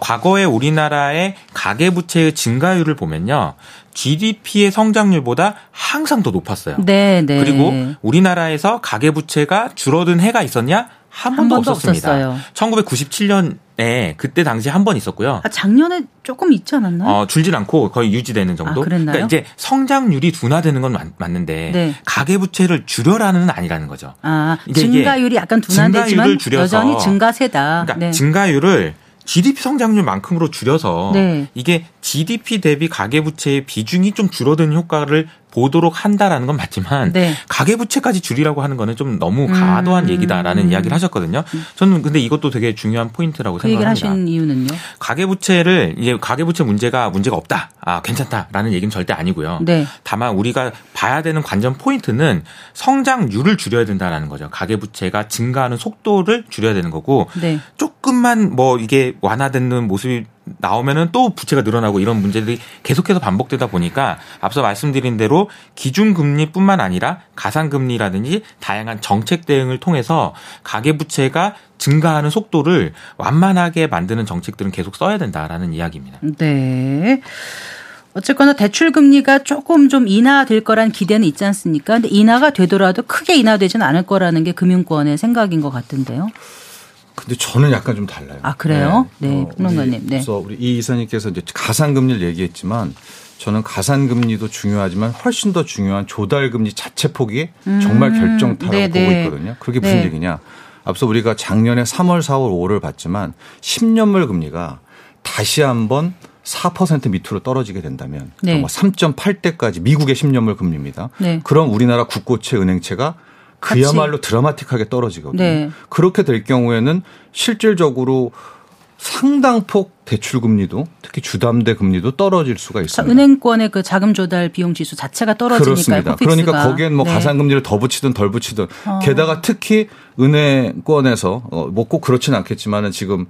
과거에 우리나라의 가계부채의 증가율을 보면요. GDP의 성장률보다 항상 더 높았어요. 네, 네. 그리고 우리나라에서 가계부채가 줄어든 해가 있었냐? 한 번도 없었습니다. 없었어요. 1997년 네, 그때 당시 한 번 있었고요. 아, 작년에 조금 있지 않았나요? 줄진 않고 거의 유지되는 정도. 아, 그랬나요? 그러니까 이제 성장률이 둔화되는 건 맞는데 네. 가계부채를 줄여라는 건 아니라는 거죠. 아, 증가율이 약간 둔화되지만 여전히 증가세다. 그러니까 네. 증가율을 GDP 성장률만큼으로 줄여서 네. 이게 GDP 대비 가계부채의 비중이 좀 줄어드는 효과를 보도록 한다라는 건 맞지만 네. 가계부채까지 줄이라고 하는 거는 좀 너무 과도한 얘기다라는 이야기를 하셨거든요. 저는 근데 이것도 되게 중요한 포인트라고 그 생각합니다. 얘기를 하신 이유는요? 가계부채를 이제 가계부채 문제가 없다. 아, 괜찮다라는 얘기는 절대 아니고요. 네. 다만 우리가 봐야 되는 관전 포인트는 성장률을 줄여야 된다라는 거죠. 가계부채가 증가하는 속도를 줄여야 되는 거고 네. 조금만 뭐 이게 완화되는 모습이 나오면은 또 부채가 늘어나고 이런 문제들이 계속해서 반복되다 보니까 앞서 말씀드린 대로 기준금리뿐만 아니라 가산금리라든지 다양한 정책 대응을 통해서 가계부채가 증가하는 속도를 완만하게 만드는 정책들은 계속 써야 된다라는 이야기입니다. 네. 어쨌거나 대출금리가 조금 좀 인하될 거란 기대는 있지 않습니까? 근데 인하가 되더라도 크게 인하되지는 않을 거라는 게 금융권의 생각인 것 같은데요. 근데 저는 약간 좀 달라요. 아, 그래요? 네. 평론가님. 네. 그래서 우리 이 이사님께서 이제 가산금리를 얘기했지만 저는 가산금리도 중요하지만 훨씬 더 중요한 조달금리 자체 폭이 정말 결정타라고 보고 있거든요. 그게 무슨 네. 얘기냐. 앞서 우리가 작년에 3월, 4월, 5월을 봤지만 10년물 금리가 다시 한번 4% 밑으로 떨어지게 된다면 네. 3.8대까지 미국의 10년물 금리입니다. 네. 그럼 우리나라 국고채 은행채가 그야말로 드라마틱하게 떨어지거든요. 네. 그렇게 될 경우에는 실질적으로 상당폭 대출금리도 특히 주담대 금리도 떨어질 수가 있습니다. 은행권의 그 자금 조달 비용 지수 자체가 떨어지니까요. 그렇습니다. 코픽스가. 그러니까 거기엔 뭐 네. 가산금리를 더 붙이든 덜 붙이든 게다가 특히 은행권에서 뭐 꼭 그렇진 않겠지만은 지금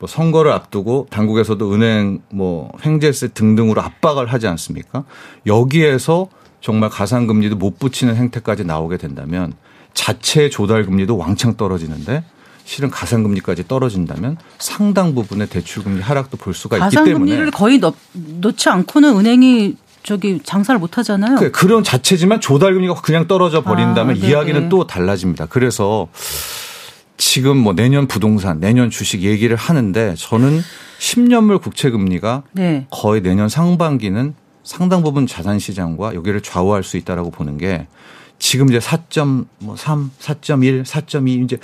뭐 선거를 앞두고 당국에서도 은행 뭐 횡재세 등등으로 압박을 하지 않습니까? 여기에서 정말 가산금리도 못 붙이는 행태까지 나오게 된다면 자체 조달금리도 왕창 떨어지는데 실은 가산금리까지 떨어진다면 상당 부분의 대출금리 하락도 볼 수가 있기 때문에. 가산금리를 거의 넣지 않고는 은행이 저기 장사를 못 하잖아요. 그런 자체지만 조달금리가 그냥 떨어져 버린다면 이야기는 또 달라집니다. 그래서 지금 뭐 내년 부동산, 내년 주식 얘기를 하는데 저는 10년물 국채금리가 네. 거의 내년 상반기는 상당 부분 자산시장과 여기를 좌우할 수 있다라고 보는 게 지금 이제 4.3, 4.1, 4.2 이제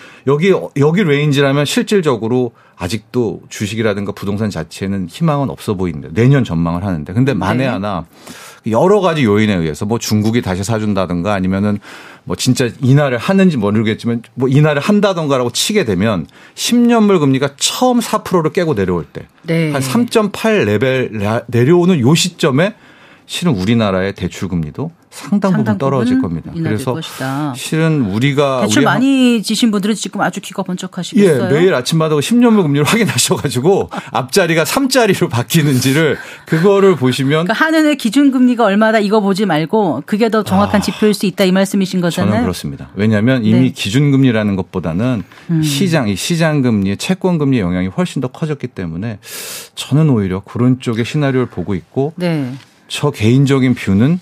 여기 레인지라면 실질적으로 아직도 주식이라든가 부동산 자체는 희망은 없어 보이는데 내년 전망을 하는데 근데 만에 네. 하나 여러 가지 요인에 의해서 뭐 중국이 다시 사준다든가 아니면은 뭐 진짜 인하를 하는지 모르겠지만 뭐 인하를 한다든가라고 치게 되면 10년물 금리가 처음 4%를 깨고 내려올 때 한 3.8 레벨 내려오는 요 시점에 실은 우리나라의 대출 금리도 상당 부분 떨어질 겁니다. 그래서 것이다. 실은 우리가 대출 많이 지신 분들은 지금 아주 귀가 번쩍하시겠어요. 예, 매일 아침마다 10년물 금리를 확인하셔가지고 앞자리가 3자리로 바뀌는지를 그거를 보시면 그러니까 한은의 기준금리가 얼마다 이거 보지 말고 그게 더 정확한 지표일 수 있다 이 말씀이신 거잖아요. 저는 그렇습니다. 왜냐하면 이미 네. 기준금리라는 것보다는 시장금리의 채권금리의 영향이 훨씬 더 커졌기 때문에 저는 오히려 그런 쪽의 시나리오를 보고 있고 네. 저 개인적인 뷰는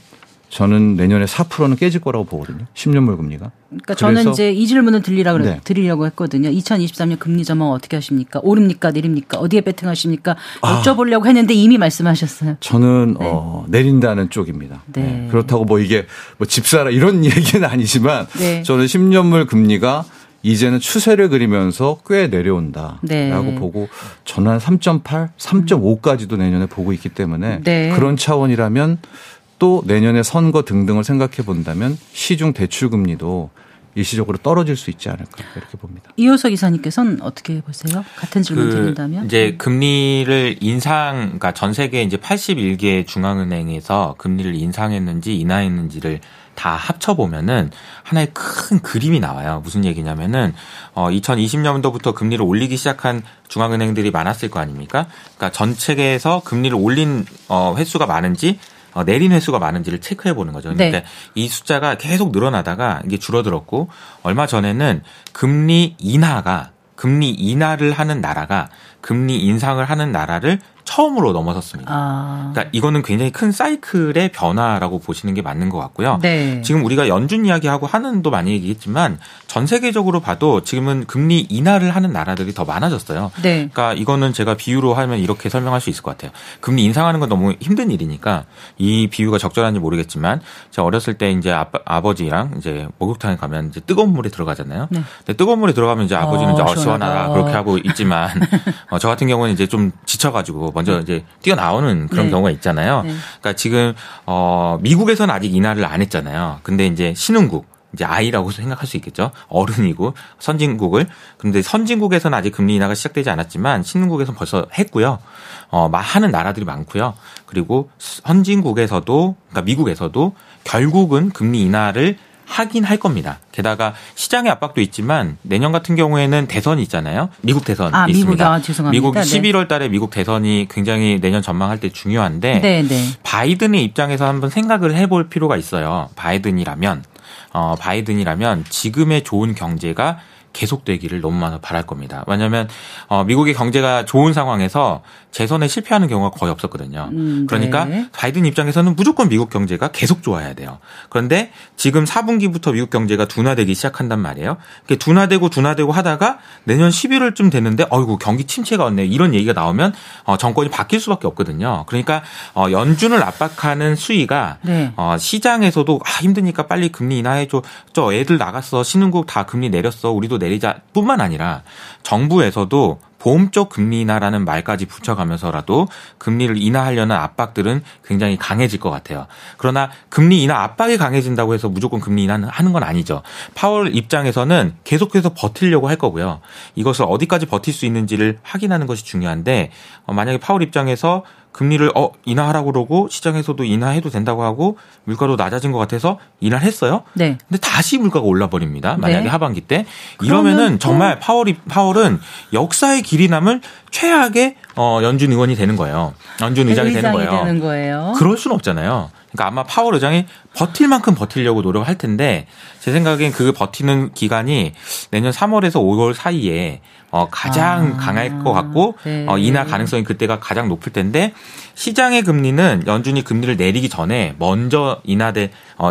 저는 내년에 4%는 깨질 거라고 보거든요. 10년물 금리가. 그러니까 저는 이제 이 질문을 드리려고 했거든요. 2023년 금리 전망 어떻게 하십니까? 오릅니까? 내립니까? 어디에 베팅하십니까? 여쭤보려고 했는데 이미 말씀하셨어요. 저는 네. 내린다는 쪽입니다. 네. 네. 그렇다고 뭐 이게 뭐 집사라 이런 얘기는 아니지만 네. 저는 10년물 금리가 이제는 추세를 그리면서 꽤 내려온다라고 네. 보고 저는 한 3.8, 3.5까지도 내년에 보고 있기 때문에 네. 그런 차원이라면 또 내년에 선거 등등을 생각해 본다면 시중 대출 금리도 일시적으로 떨어질 수 있지 않을까 이렇게 봅니다. 이효석 이사님께서는 어떻게 보세요? 같은 질문 드린다면 이제 금리를 인상, 그러니까 전 세계 이제 81개 중앙은행에서 금리를 인상했는지 인하했는지를 다 합쳐보면은 하나의 큰 그림이 나와요. 무슨 얘기냐면은 2020년도부터 금리를 올리기 시작한 중앙은행들이 많았을 거 아닙니까? 그러니까 전체계에서 금리를 올린 횟수가 많은지 내린 횟수가 많은지를 체크해 보는 거죠. 그러니까 네. 이 숫자가 계속 늘어나다가 이게 줄어들었고 얼마 전에는 금리 인하를 하는 나라가 금리 인상을 하는 나라를 처음으로 넘어섰습니다. 그러니까 이거는 굉장히 큰 사이클의 변화라고 보시는 게 맞는 것 같고요. 네. 지금 우리가 연준 이야기하고 한은도 많이 얘기했지만 전 세계적으로 봐도 지금은 금리 인하를 하는 나라들이 더 많아졌어요. 네. 그러니까 이거는 제가 비유로 하면 이렇게 설명할 수 있을 것 같아요. 금리 인상하는 건 너무 힘든 일이니까 이 비유가 적절한지 모르겠지만 제가 어렸을 때 이제 아버지랑 이제 목욕탕에 가면 이제 뜨거운 물에 들어가잖아요. 네. 근데 뜨거운 물에 들어가면 이제 아버지는 이제 시원하다 그렇게 하고 있지만 저 같은 경우는 이제 좀 지쳐가지고 먼저 이제 뛰어나오는 그런 네. 경우가 있잖아요. 네. 그러니까 지금 미국에서는 아직 인하를 안 했잖아요. 근데 이제 신흥국, 이제 아이라고 생각할 수 있겠죠. 어른이고 선진국을. 그런데 선진국에서는 아직 금리 인하가 시작되지 않았지만 신흥국에서는 벌써 했고요. 하는 나라들이 많고요. 그리고 선진국에서도 그러니까 미국에서도 결국은 금리 인하를 하긴 할 겁니다. 게다가 시장의 압박도 있지만 내년 같은 경우에는 대선이 있잖아요. 미국 대선이 있습니다. 미국 11월 달에 미국 대선이 굉장히 내년 전망할 때 중요한데 바이든의 입장에서 한번 생각을 해볼 필요가 있어요. 바이든이라면 지금의 좋은 경제가 계속되기를 너무 많이 바랄 겁니다. 왜냐하면 미국의 경제가 좋은 상황에서 재선에 실패하는 경우가 거의 없었거든요. 그러니까 바이든 입장에서는 무조건 미국 경제가 계속 좋아야 돼요. 그런데 지금 4분기부터 미국 경제가 둔화되기 시작한단 말이에요. 둔화되고 하다가 내년 11월쯤 됐는데 어이구 경기 침체가 왔네 이런 얘기가 나오면 정권이 바뀔 수밖에 없거든요. 그러니까 연준을 압박하는 수위가 네. 시장에서도 힘드니까 빨리 금리 인하해줘. 저 애들 나갔어. 신흥국 다 금리 내렸어. 우리도 내리자 뿐만 아니라 정부에서도 보험적 금리 인하라는 말까지 붙여가면서라도 금리를 인하하려는 압박들은 굉장히 강해질 것 같아요. 그러나 금리 인하 압박이 강해진다고 해서 무조건 금리 인하는 하는 건 아니죠. 파월 입장에서는 계속해서 버티려고 할 거고요. 이것을 어디까지 버틸 수 있는지를 확인하는 것이 중요한데 만약에 파월 입장에서 금리를 인하하라고 그러고 시장에서도 인하해도 된다고 하고 물가도 낮아진 것 같아서 인하를 했어요. 네. 근데 다시 물가가 올라버립니다. 만약에 네. 하반기 때 이러면은 정말 파월은 역사의 길이 남을 최악의 연준 의원이 되는 거예요. 연준 의장이 되는 거예요. 그럴 수는 없잖아요. 그러니까 아마 파월 의장이 버틸 만큼 버틸려고 노력할 텐데 제 생각엔 그 버티는 기간이 내년 3월에서 5월 사이에 가장 강할 것 같고 네. 인하 가능성이 그때가 가장 높을 텐데 시장의 금리는 연준이 금리를 내리기 전에 먼저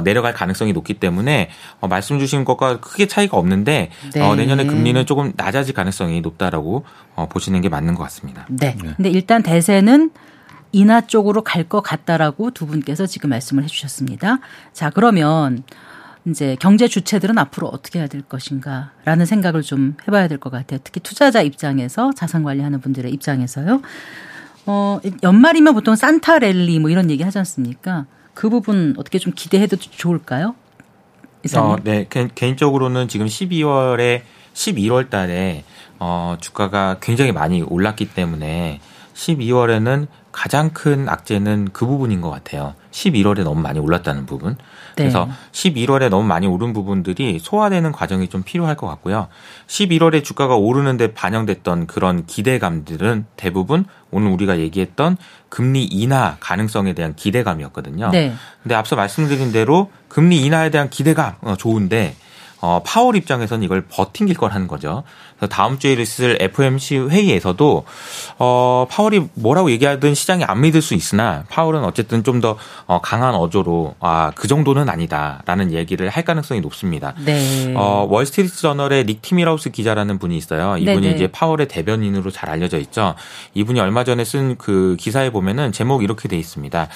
내려갈 가능성이 높기 때문에 말씀 주신 것과 크게 차이가 없는데 네. 내년에 금리는 조금 낮아질 가능성이 높다라고 보시는 게 맞는 것 같습니다. 네. 근데 일단 대세는 인하 쪽으로 갈 것 같다라고 두 분께서 지금 말씀을 해주셨습니다. 자, 그러면 이제 경제 주체들은 앞으로 어떻게 해야 될 것인가라는 생각을 좀 해봐야 될 것 같아요. 특히 투자자 입장에서 자산 관리하는 분들의 입장에서요. 연말이면 보통 산타 랠리 뭐 이런 얘기 하지 않습니까? 그 부분 어떻게 좀 기대해도 좋을까요? 이사님? 네. 개인적으로는 지금 12월 달에 주가가 굉장히 많이 올랐기 때문에 12월에는 가장 큰 악재는 그 부분인 것 같아요. 11월에 너무 많이 올랐다는 부분. 네. 그래서 11월에 너무 많이 오른 부분들이 소화되는 과정이 좀 필요할 것 같고요. 11월에 주가가 오르는데 반영됐던 그런 기대감들은 대부분 오늘 우리가 얘기했던 금리 인하 가능성에 대한 기대감이었거든요. 네. 근데 앞서 말씀드린 대로 금리 인하에 대한 기대감 좋은데 파월 입장에서는 이걸 버틴길 거라는 거죠. 그래서 다음 주에 있을 FOMC 회의에서도 파월이 뭐라고 얘기하든 시장이 안 믿을 수 있으나 파월은 어쨌든 좀 더 강한 어조로 그 정도는 아니다라는 얘기를 할 가능성이 높습니다. 네. 월스트리트 저널의 닉 티미라우스 기자라는 분이 있어요. 이분이 네네. 이제 파월의 대변인으로 잘 알려져 있죠. 이분이 얼마 전에 쓴 그 기사에 보면은 제목이 이렇게 돼 있습니다.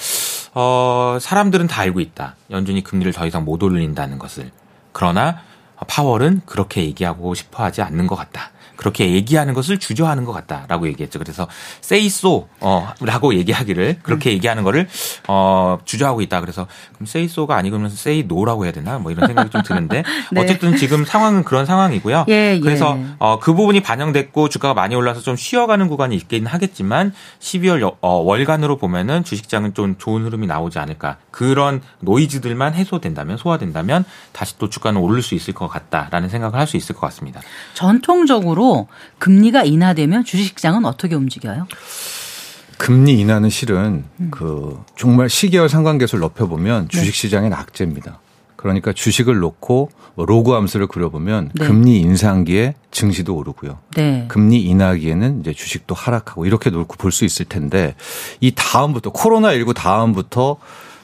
사람들은 다 알고 있다. 연준이 금리를 더 이상 못 올린다는 것을. 그러나 파월은 그렇게 얘기하고 싶어 하지 않는 것 같다. 그렇게 얘기하는 것을 주저하는 것 같다라고 얘기했죠. 그래서 say so 라고 얘기하기를 그렇게 얘기하는 거를 주저하고 있다. 그래서 그럼 say so가 아니면 say no라고 해야 되나? 뭐 이런 생각이 좀 드는데 네. 어쨌든 지금 상황은 그런 상황이고요. 예. 그래서 그 부분이 반영됐고 주가가 많이 올라서 좀 쉬어가는 구간이 있긴 하겠지만 12월 월간으로 보면은 주식장은 좀 좋은 흐름이 나오지 않을까. 그런 노이즈들만 해소된다면 소화된다면 다시 또 주가는 오를 수 있을 것 같다라는 생각을 할 수 있을 것 같습니다. 전통적으로 금리가 인하되면 주식시장은 어떻게 움직여요? 금리 인하는 실은 그 정말 시계열 상관계수를 넓혀보면 네. 주식시장의 악재입니다. 그러니까 주식을 놓고 로그 함수를 그려보면 네. 금리 인상기에 증시도 오르고요. 네. 금리 인하기에는 이제 주식도 하락하고 이렇게 놓고 볼 수 있을 텐데 이 다음부터 코로나19 다음부터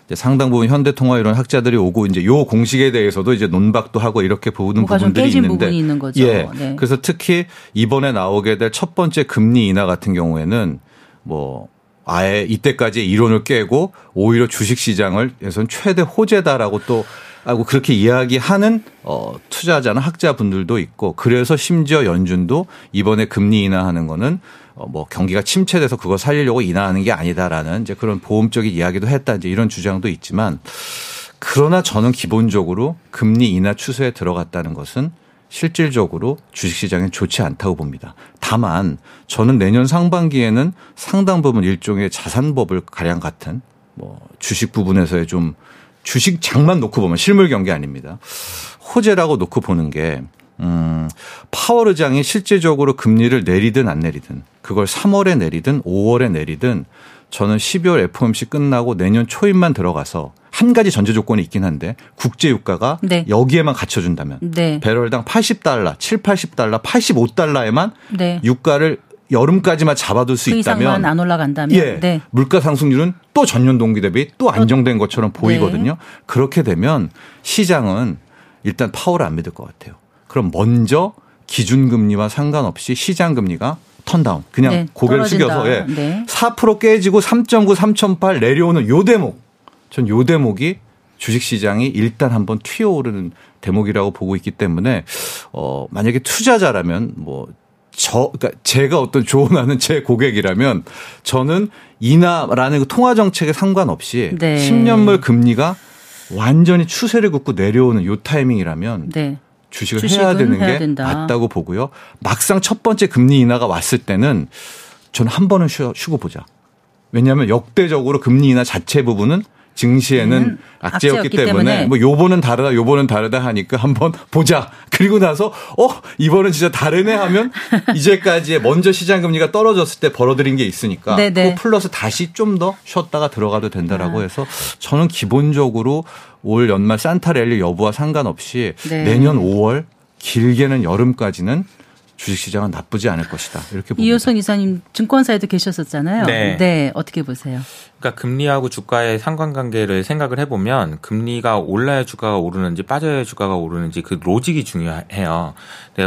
이제 상당 부분 현대통화이론 학자들이 오고 이제 요 공식에 대해서도 이제 논박도 하고 이렇게 보는 부분들이 있는데, 있는 거죠. 예, 네. 그래서 특히 이번에 나오게 될 첫 번째 금리 인하 같은 경우에는 뭐 아예 이때까지 이론을 깨고 오히려 주식 시장을에선 최대 호재다라고 또 하고 그렇게 이야기하는 투자자나 학자분들도 있고 그래서 심지어 연준도 이번에 금리 인하하는 거는 뭐 경기가 침체돼서 그거 살리려고 인하하는 게 아니다라는 이제 그런 보험적인 이야기도 했다 이제 이런 주장도 있지만 그러나 저는 기본적으로 금리 인하 추세에 들어갔다는 것은 실질적으로 주식시장에 좋지 않다고 봅니다. 다만 저는 내년 상반기에는 상당 부분 일종의 자산버블 가량 같은 뭐 주식 부분에서의 좀 주식 장만 놓고 보면 실물 경기 아닙니다. 호재라고 놓고 보는 게 파월 의장이 실제적으로 금리를 내리든 안 내리든 그걸 3월에 내리든 5월에 내리든 저는 12월 FOMC 끝나고 내년 초입만 들어가서 한 가지 전제 조건이 있긴 한데 국제유가가 네. 여기에만 갇혀준다면 네. 배럴당 $80, 7, $80, $85에만 네. 유가를 여름까지만 잡아둘 수 그 있다면 이상만 안 올라간다면 예, 네. 물가 상승률은 또 전년 동기 대비 또 안정된 것처럼 보이거든요. 네. 그렇게 되면 시장은 일단 파월을 안 믿을 것 같아요. 그럼 먼저 기준금리와 상관없이 시장금리가 턴다운 그냥 네, 고개를 떨어진다. 숙여서 예, 네. 4% 깨지고 3.9, 3.8 내려오는 요 대목 전 요 대목이 주식시장이 일단 한번 튀어오르는 대목이라고 보고 있기 때문에 만약에 투자자라면 뭐 그러니까 제가 어떤 조언하는 제 고객이라면 저는 인하라는 통화 정책에 상관없이 네. 10년물 금리가 완전히 추세를 긋고 내려오는 요 타이밍이라면 네. 주식을 해야 되는 게 된다. 맞다고 보고요. 막상 첫 번째 금리 인하가 왔을 때는 저는 한 번은 쉬고 보자. 왜냐하면 역대적으로 금리 인하 자체 부분은 증시에는 악재였기 때문에 뭐 요번은 다르다 하니까 한번 보자. 그리고 나서 이번은 진짜 다르네 하면 이제까지의 먼저 시장 금리가 떨어졌을 때 벌어들인 게 있으니까 그 플러스 다시 좀 더 쉬었다가 들어가도 된다라고 해서 저는 기본적으로 올 연말 산타 랠리 여부와 상관없이 네. 내년 5월 길게는 여름까지는 주식시장은 나쁘지 않을 것이다. 이렇게 봅니다. 이효석 이사님 증권사에도 계셨었잖아요. 네. 네. 어떻게 보세요? 그러니까 금리하고 주가의 상관관계를 생각을 해보면 금리가 올라야 주가가 오르는지 빠져야 주가가 오르는지 그 로직이 중요해요.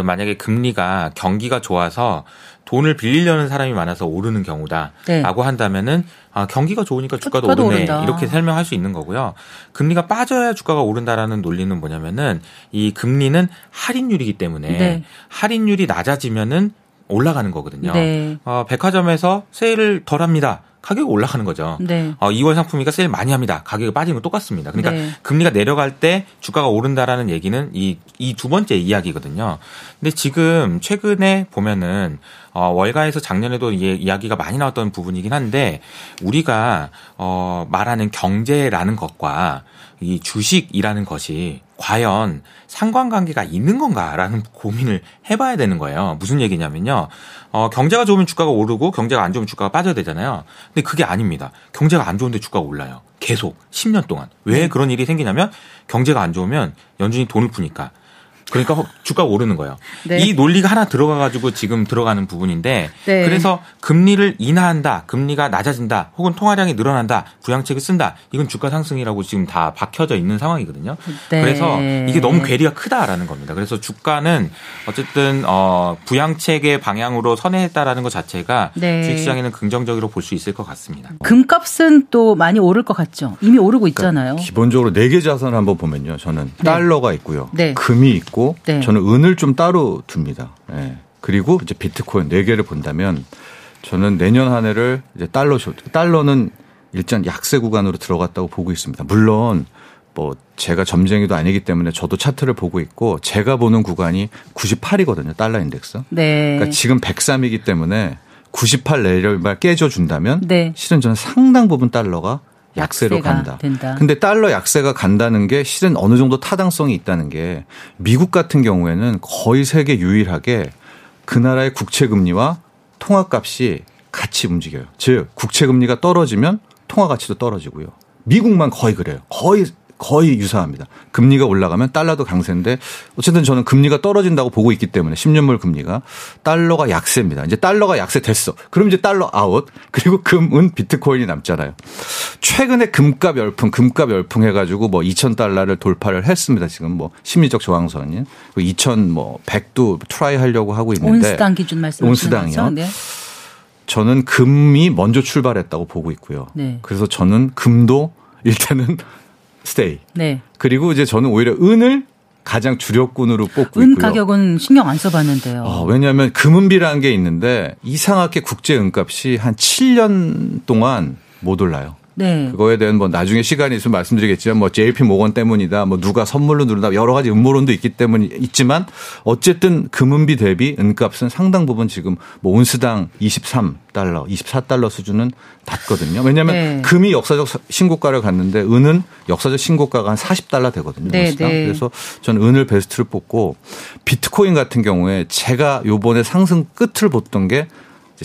만약에 금리가 경기가 좋아서 돈을 빌리려는 사람이 많아서 오르는 경우다라고 네. 한다면은 아, 경기가 좋으니까 주가도 오르네 오른다. 이렇게 설명할 수 있는 거고요. 금리가 빠져야 주가가 오른다라는 논리는 뭐냐면은 이 금리는 할인율이기 때문에 네. 할인율이 낮아지면은 올라가는 거거든요. 네. 백화점에서 세일을 덜 합니다. 가격이 올라가는 거죠. 네. 2월 상품이니까 세일 많이 합니다. 가격이 빠지는 건 똑같습니다. 그러니까 네. 금리가 내려갈 때 주가가 오른다라는 얘기는 이 두 번째 이야기거든요. 근데 지금 최근에 보면은 월가에서 작년에도 이야기가 많이 나왔던 부분이긴 한데 우리가 말하는 경제라는 것과 이 주식이라는 것이 과연 상관관계가 있는 건가라는 고민을 해봐야 되는 거예요. 무슨 얘기냐면요. 경제가 좋으면 주가가 오르고 경제가 안 좋으면 주가가 빠져야 되잖아요. 근데 그게 아닙니다. 경제가 안 좋은데 주가가 올라요. 계속 10년 동안. 왜 그런 일이 생기냐면 경제가 안 좋으면 연준이 돈을 푸니까. 그러니까 주가가 오르는 거예요. 네. 이 논리가 하나 들어가가지고 지금 들어가는 부분인데 네. 그래서 금리를 인하한다, 금리가 낮아진다, 혹은 통화량이 늘어난다, 부양책을 쓴다. 이건 주가 상승이라고 지금 다 박혀져 있는 상황이거든요. 네. 그래서 이게 너무 괴리가 크다라는 겁니다. 그래서 주가는 어쨌든 부양책의 방향으로 선회했다라는 것 자체가 네. 주식시장에는 긍정적으로 볼 수 있을 것 같습니다. 금값은 또 많이 오를 것 같죠. 이미 오르고 있잖아요. 그러니까 기본적으로 4개 자산을 한번 보면요. 저는 달러가 있고요. 네. 금이 있고. 네. 저는 은을 좀 따로 둡니다. 예. 그리고 이제 비트코인 4개를 본다면 저는 내년 한 해를 이제 달러는 일단 약세 구간으로 들어갔다고 보고 있습니다. 물론 뭐 제가 점쟁이도 아니기 때문에 저도 차트를 보고 있고 제가 보는 구간이 98이거든요. 달러 인덱스. 네. 그러니까 지금 103이기 때문에 98 레벨만 깨져준다면 네. 실은 저는 상당 부분 달러가 약세로 간다. 근데 달러 약세가 간다는 게 실은 어느 정도 타당성이 있다는 게 미국 같은 경우에는 거의 세계 유일하게 그 나라의 국채금리와 통화값이 같이 움직여요. 즉 국채금리가 떨어지면 통화가치도 떨어지고요. 미국만 거의 그래요. 거의 유사합니다. 금리가 올라가면 달러도 강세인데 어쨌든 저는 금리가 떨어진다고 보고 있기 때문에 10년물 금리가 달러가 약세입니다. 이제 달러가 약세됐어. 그럼 이제 달러 아웃. 그리고 금은 비트코인이 남잖아요. 최근에 금값 열풍 해가지고 뭐 2,000달러를 돌파를 했습니다. 지금 뭐 심리적 저항선이 2,100도 트라이 하려고 하고 있는데 온스당 기준 말씀하시는 거죠? 네. 저는 금이 먼저 출발했다고 보고 있고요. 네. 그래서 저는 금도 일단은 스테이. 네. 그리고 이제 저는 오히려 은을 가장 주력군으로 뽑고 은 있고요. 은 가격은 신경 안 써봤는데요. 왜냐하면 금은비라는 게 있는데 이상하게 국제 은값이 한 7년 동안 못 올라요. 네. 그거에 대한 뭐 나중에 시간이 있으면 말씀드리겠지만 뭐 JP모건 때문이다, 뭐 누가 선물로 누른다, 여러 가지 음모론도 있기 때문이 있지만 어쨌든 금은비 대비 은값은 상당 부분 지금 뭐 온스당 23달러, 24달러 수준은 닿거든요. 왜냐하면 네. 금이 역사적 신고가를 갔는데 은은 역사적 신고가가 한 40달러 되거든요. 네, 네. 그래서 저는 은을 베스트를 뽑고 비트코인 같은 경우에 제가 요번에 상승 끝을 봤던 게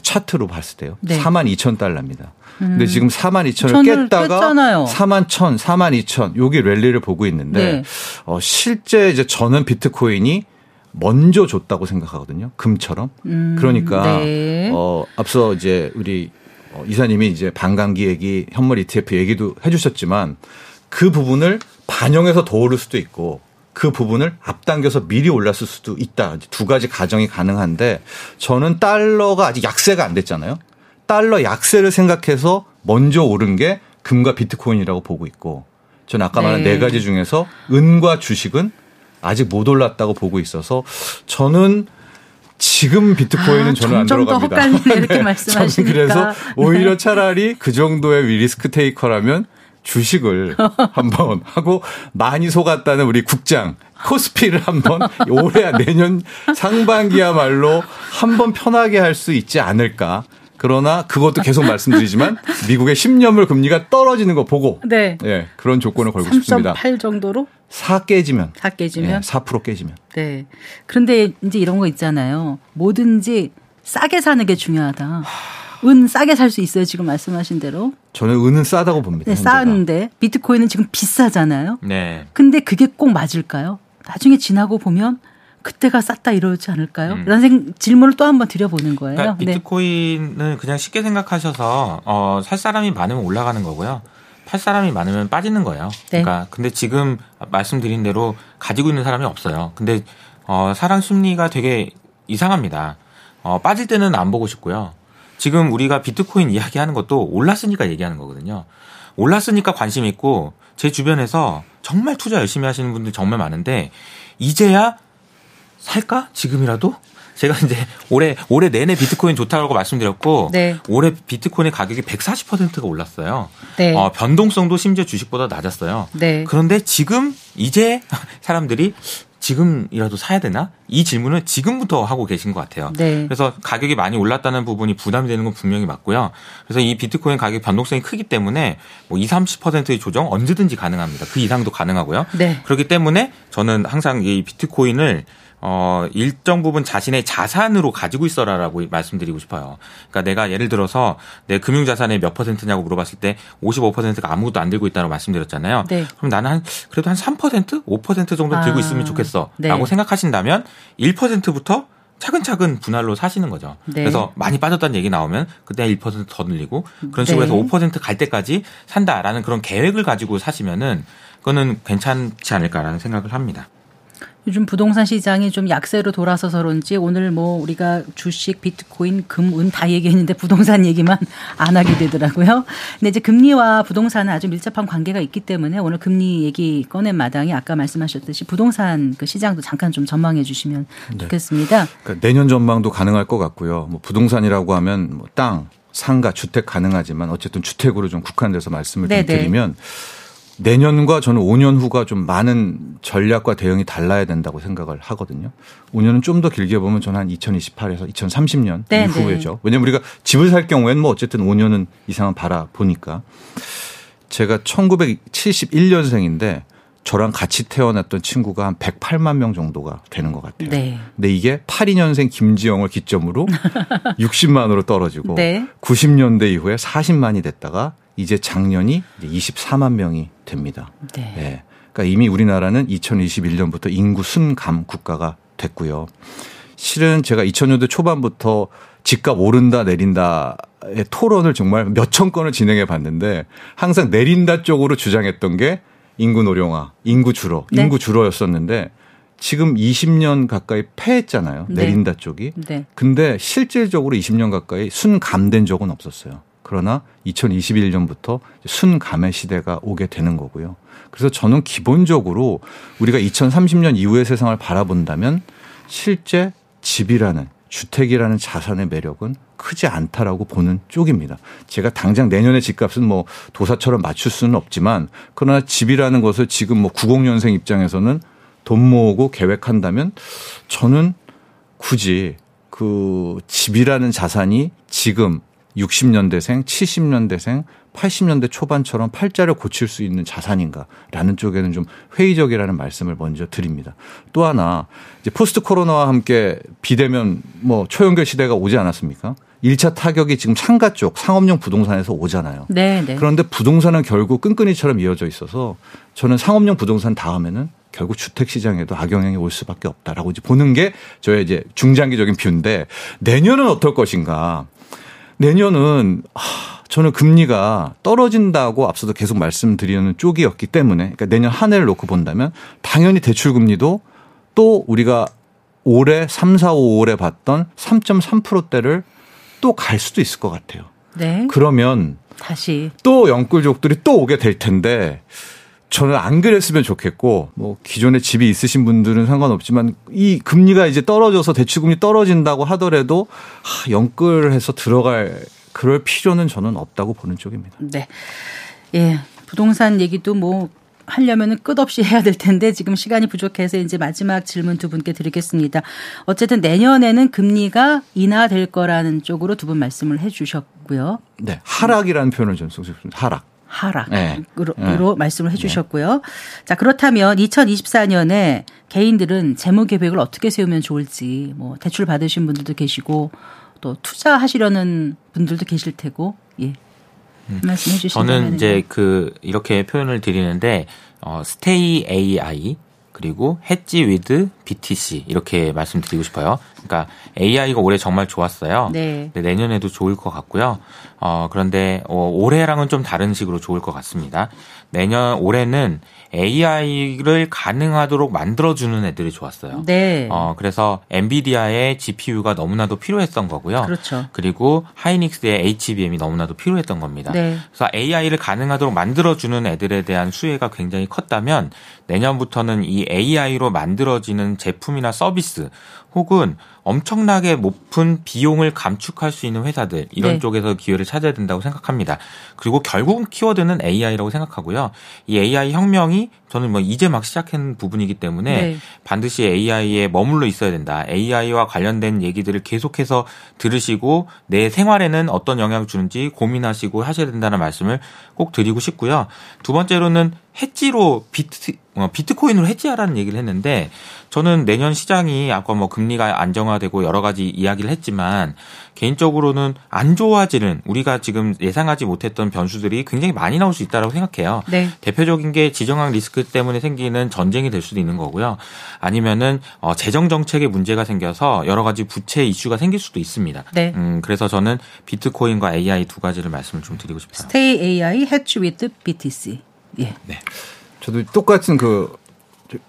차트로 봤을 때요. 네. 42,000달러입니다. 근데 지금 42,000을 깼다가 깼잖아요. 41,000, 42,000 여기 랠리를 보고 있는데 네. 실제 이제 저는 비트코인이 먼저 줬다고 생각하거든요. 금처럼. 그러니까 네. 앞서 이제 우리 이사님이 이제 반감기 얘기, 현물 ETF 얘기도 해주셨지만 그 부분을 반영해서 더 오를 수도 있고. 그 부분을 앞당겨서 미리 올랐을 수도 있다. 두 가지 가정이 가능한데 저는 달러가 아직 약세가 안 됐잖아요. 달러 약세를 생각해서 먼저 오른 게 금과 비트코인이라고 보고 있고 저는 아까 말한 네 가지 중에서 은과 주식은 아직 못 올랐다고 보고 있어서 저는 지금 비트코인은 저는 안 들어갑니다. 점점 더 헛갈리네 이렇게 말씀하시니까. 그래서 오히려 차라리 그 정도의 리스크 테이커라면 주식을 한번 하고 많이 속았다는 우리 국장 코스피를 한번 올해야 내년 상반기야말로 한번 편하게 할 수 있지 않을까. 그러나 그것도 계속 말씀드리지만 미국의 10년물 금리가 떨어지는 거 보고 네. 예, 그런 조건을 걸고 싶습니다. 3.8 정도로? 4 깨지면. 예, 4% 깨지면. 네. 그런데 이제 이런 거 있잖아요. 뭐든지 싸게 사는 게 중요하다. 은 싸게 살 수 있어요. 지금 말씀하신 대로. 저는 은은 싸다고 봅니다. 네, 싸는데 비트코인은 지금 비싸잖아요. 네. 근데 그게 꼭 맞을까요? 나중에 지나고 보면 그때가 쌌다 이러지 않을까요? 라는 질문을 또 한번 드려보는 거예요. 그러니까 비트코인은 네. 그냥 쉽게 생각하셔서 살 사람이 많으면 올라가는 거고요. 팔 사람이 많으면 빠지는 거예요. 네. 그러니까 근데 지금 말씀드린 대로 가지고 있는 사람이 없어요. 근데 사랑 심리가 되게 이상합니다. 빠질 때는 안 보고 싶고요. 지금 우리가 비트코인 이야기하는 것도 올랐으니까 얘기하는 거거든요. 올랐으니까 관심 있고 제 주변에서 정말 투자 열심히 하시는 분들 정말 많은데 이제야 살까? 지금이라도? 제가 이제 올해 내내 비트코인 좋다고 말씀드렸고 네. 올해 비트코인의 가격이 140%가 올랐어요. 네. 변동성도 심지어 주식보다 낮았어요. 네. 그런데 지금 이제 사람들이 지금이라도 사야 되나? 이 질문을 지금부터 하고 계신 것 같아요. 네. 그래서 가격이 많이 올랐다는 부분이 부담이 되는 건 분명히 맞고요. 그래서 이 비트코인 가격 변동성이 크기 때문에 뭐 20, 30%의 조정 언제든지 가능합니다. 그 이상도 가능하고요. 네. 그렇기 때문에 저는 항상 이 비트코인을 일정 부분 자신의 자산으로 가지고 있어라라고 말씀드리고 싶어요. 그러니까 내가 예를 들어서 내 금융자산의 몇 퍼센트냐고 물어봤을 때 55%가 아무것도 안 들고 있다고 말씀드렸잖아요. 네. 그럼 나는 그래도 한 3%? 5% 정도 들고 있으면 좋겠어. 네. 라고 생각하신다면 1%부터 차근차근 분할로 사시는 거죠. 네. 그래서 많이 빠졌다는 얘기 나오면 그때 1% 더 늘리고 그런 식으로 해서 5% 갈 때까지 산다라는 그런 계획을 가지고 사시면은 그거는 괜찮지 않을까라는 생각을 합니다. 요즘 부동산 시장이 좀 약세로 돌아서서 그런지 오늘 뭐 우리가 주식, 비트코인, 금, 은 다 얘기했는데 부동산 얘기만 안 하게 되더라고요. 근데 이제 금리와 부동산은 아주 밀접한 관계가 있기 때문에 오늘 금리 얘기 꺼낸 마당에 아까 말씀하셨듯이 부동산 그 시장도 잠깐 좀 전망해 주시면 좋겠습니다. 네. 그러니까 내년 전망도 가능할 것 같고요. 뭐 부동산이라고 하면 뭐 땅, 상가, 주택 가능하지만 어쨌든 주택으로 좀 국한돼서 말씀을 좀 드리면 내년과 저는 5년 후가 좀 많은 전략과 대응이 달라야 된다고 생각을 하거든요. 5년은 좀 더 길게 보면 저는 한 2028에서 2030년 이후에죠. 왜냐하면 우리가 집을 살 경우에는 뭐 어쨌든 5년은 이상은 바라보니까. 제가 1971년생인데 저랑 같이 태어났던 친구가 한 108만 명 정도가 되는 것 같아요. 네. 근데 이게 82년생 김지영을 기점으로 60만으로 떨어지고 90년대 이후에 40만이 됐다가 이제 작년이 24만 명이 됩니다. 네. 네. 그러니까 이미 우리나라는 2021년부터 인구 순감 국가가 됐고요. 실은 제가 2000년대 초반부터 집값 오른다 내린다의 토론을 정말 몇천 건을 진행해 봤는데 항상 내린다 쪽으로 주장했던 게 인구 노령화, 인구 줄어, 인구 줄어였었는데 지금 20년 가까이 패했잖아요. 내린다 쪽이. 근데 실질적으로 20년 가까이 순감된 적은 없었어요. 그러나 2021년부터 순감의 시대가 오게 되는 거고요. 그래서 저는 기본적으로 우리가 2030년 이후의 세상을 바라본다면 실제 집이라는 주택이라는 자산의 매력은 크지 않다라고 보는 쪽입니다. 제가 당장 내년의 집값은 뭐 도사처럼 맞출 수는 없지만 그러나 집이라는 것을 지금 뭐 90년생 입장에서는 돈 모으고 계획한다면 저는 굳이 그 집이라는 자산이 지금 60년대생, 70년대생, 80년대 초반처럼 팔자를 고칠 수 있는 자산인가라는 쪽에는 좀 회의적이라는 말씀을 먼저 드립니다. 또 하나 이제 포스트 코로나와 함께 비대면 뭐 초연결 시대가 오지 않았습니까? 1차 타격이 지금 상가 쪽 상업용 부동산에서 오잖아요. 네네. 그런데 부동산은 결국 끈끈이처럼 이어져 있어서 저는 상업용 부동산 다음에는 결국 주택 시장에도 악영향이 올 수밖에 없다라고 이제 보는 게 저의 이제 중장기적인 뷰인데 내년은 어떨 것인가? 내년은 저는 금리가 떨어진다고 앞서도 계속 말씀드리는 쪽이었기 때문에 그러니까 내년 한 해를 놓고 본다면 당연히 대출금리도 또 우리가 올해 3, 4, 5, 5월에 봤던 3.3%대를 또 갈 수도 있을 것 같아요. 네. 그러면 다시 또 영끌족들이 또 오게 될 텐데 저는 안 그랬으면 좋겠고 뭐 기존에 집이 있으신 분들은 상관없지만 이 금리가 이제 떨어져서 대출금리 떨어진다고 하더라도 영끌해서 들어갈 그럴 필요는 저는 없다고 보는 쪽입니다. 네, 예, 부동산 얘기도 뭐 하려면은 끝없이 해야 될 텐데 지금 시간이 부족해서 이제 마지막 질문 두 분께 드리겠습니다. 어쨌든 내년에는 금리가 인하될 거라는 쪽으로 두 분 말씀을 해주셨고요. 네, 하락이라는 표현을 좀 쓰고 싶습니다. 하락으로 말씀을 해 주셨고요. 자, 그렇다면 2024년에 개인들은 재무 계획을 어떻게 세우면 좋을지 뭐 대출 받으신 분들도 계시고 또 투자하시려는 분들도 계실 테고. 예. 말씀해 주시면 저는 이제 이렇게 표현을 드리는데 스테이 AI 그리고 헤지 위드 BTC 이렇게 말씀드리고 싶어요. 그러니까 AI가 올해 정말 좋았어요. 네. 근데 내년에도 좋을 것 같고요. 그런데 올해랑은 좀 다른 식으로 좋을 것 같습니다. 올해는 AI를 가능하도록 만들어주는 애들이 좋았어요. 네. 그래서 엔비디아의 GPU가 너무나도 필요했던 거고요. 그렇죠. 그리고 하이닉스의 HBM이 너무나도 필요했던 겁니다. 네. 그래서 AI를 가능하도록 만들어주는 애들에 대한 수혜가 굉장히 컸다면 내년부터는 이 AI로 만들어지는 제품이나 서비스 혹은 엄청나게 높은 비용을 감축할 수 있는 회사들 이런 네. 쪽에서 기회를 찾아야 된다고 생각합니다. 그리고 결국은 키워드는 AI라고 생각하고요. 이 AI 혁명이 저는 이제 막 시작한 부분이기 때문에 네. 반드시 AI에 머물러 있어야 된다. AI와 관련된 얘기들을 계속해서 들으시고 내 생활에는 어떤 영향을 주는지 고민하시고 하셔야 된다는 말씀을 꼭 드리고 싶고요. 두 번째로는 해지로 비트코인으로 해지하라는 얘기를 했는데 저는 내년 시장이 아까 금리가 안정화되고 여러 가지 이야기를 했지만 개인적으로는 안 좋아지는 우리가 지금 예상하지 못했던 변수들이 굉장히 많이 나올 수 있다고 생각해요. 네. 대표적인 게 지정학 리스크 때문에 생기는 전쟁이 될 수도 있는 거고요. 아니면은 재정 정책에 문제가 생겨서 여러 가지 부채 이슈가 생길 수도 있습니다. 네. 그래서 저는 비트코인과 AI 두 가지를 말씀을 좀 드리고 싶어요. Stay AI, hedge with BTC. 예. 네. 저도 똑같은 그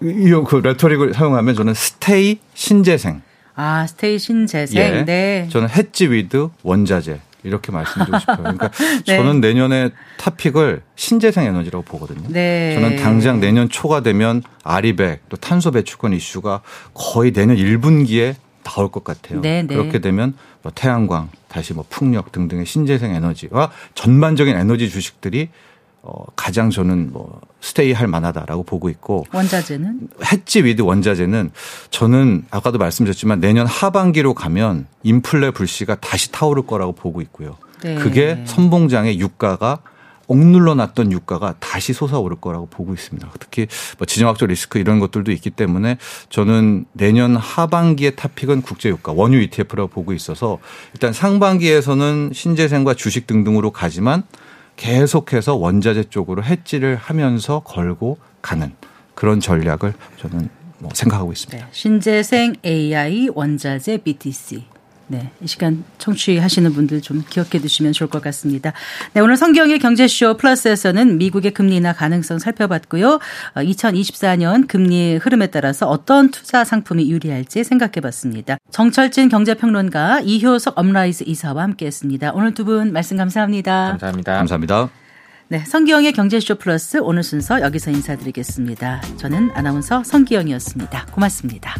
레토릭을 사용하면 저는 스테이 신재생. 아, 스테이 신재생. 예. 네. 저는 헤지 위드 원자재. 이렇게 말씀드리고 싶어요. 그러니까 네. 저는 내년에 탑픽을 신재생 에너지라고 보거든요. 네. 저는 당장 내년 초가 되면 RE100 또 탄소 배출권 이슈가 거의 내년 1분기에 나올 것 같아요. 네, 네. 그렇게 되면 태양광, 다시 풍력 등등의 신재생 에너지와 전반적인 에너지 주식들이 가장 저는 스테이 할 만하다라고 보고 있고 원자재는? 헤지 위드 원자재는 저는 아까도 말씀드렸지만 내년 하반기로 가면 인플레 불씨가 다시 타오를 거라고 보고 있고요. 네. 그게 선봉장의 유가가 억눌러 놨던 유가가 다시 솟아오를 거라고 보고 있습니다. 특히 지정학적 리스크 이런 것들도 있기 때문에 저는 내년 하반기의 탑픽은 국제유가 원유 ETF라고 보고 있어서 일단 상반기에서는 신재생과 주식 등등으로 가지만 계속해서 원자재 쪽으로 해지를 하면서 걸고 가는 그런 전략을 저는 생각하고 있습니다. 네. 신재생 AI 원자재 BTC. 네, 이 시간 청취하시는 분들 좀 기억해 두시면 좋을 것 같습니다. 네, 오늘 성기영의 경제쇼 플러스에서는 미국의 금리 인하 가능성 살펴봤고요. 2024년 금리 흐름에 따라서 어떤 투자 상품이 유리할지 생각해 봤습니다. 정철진 경제평론가, 이효석 업라이즈 이사와 함께했습니다. 오늘 두 분 말씀 감사합니다. 감사합니다. 감사합니다. 네, 성기영의 경제쇼 플러스 오늘 순서 여기서 인사드리겠습니다. 저는 아나운서 성기영이었습니다. 고맙습니다.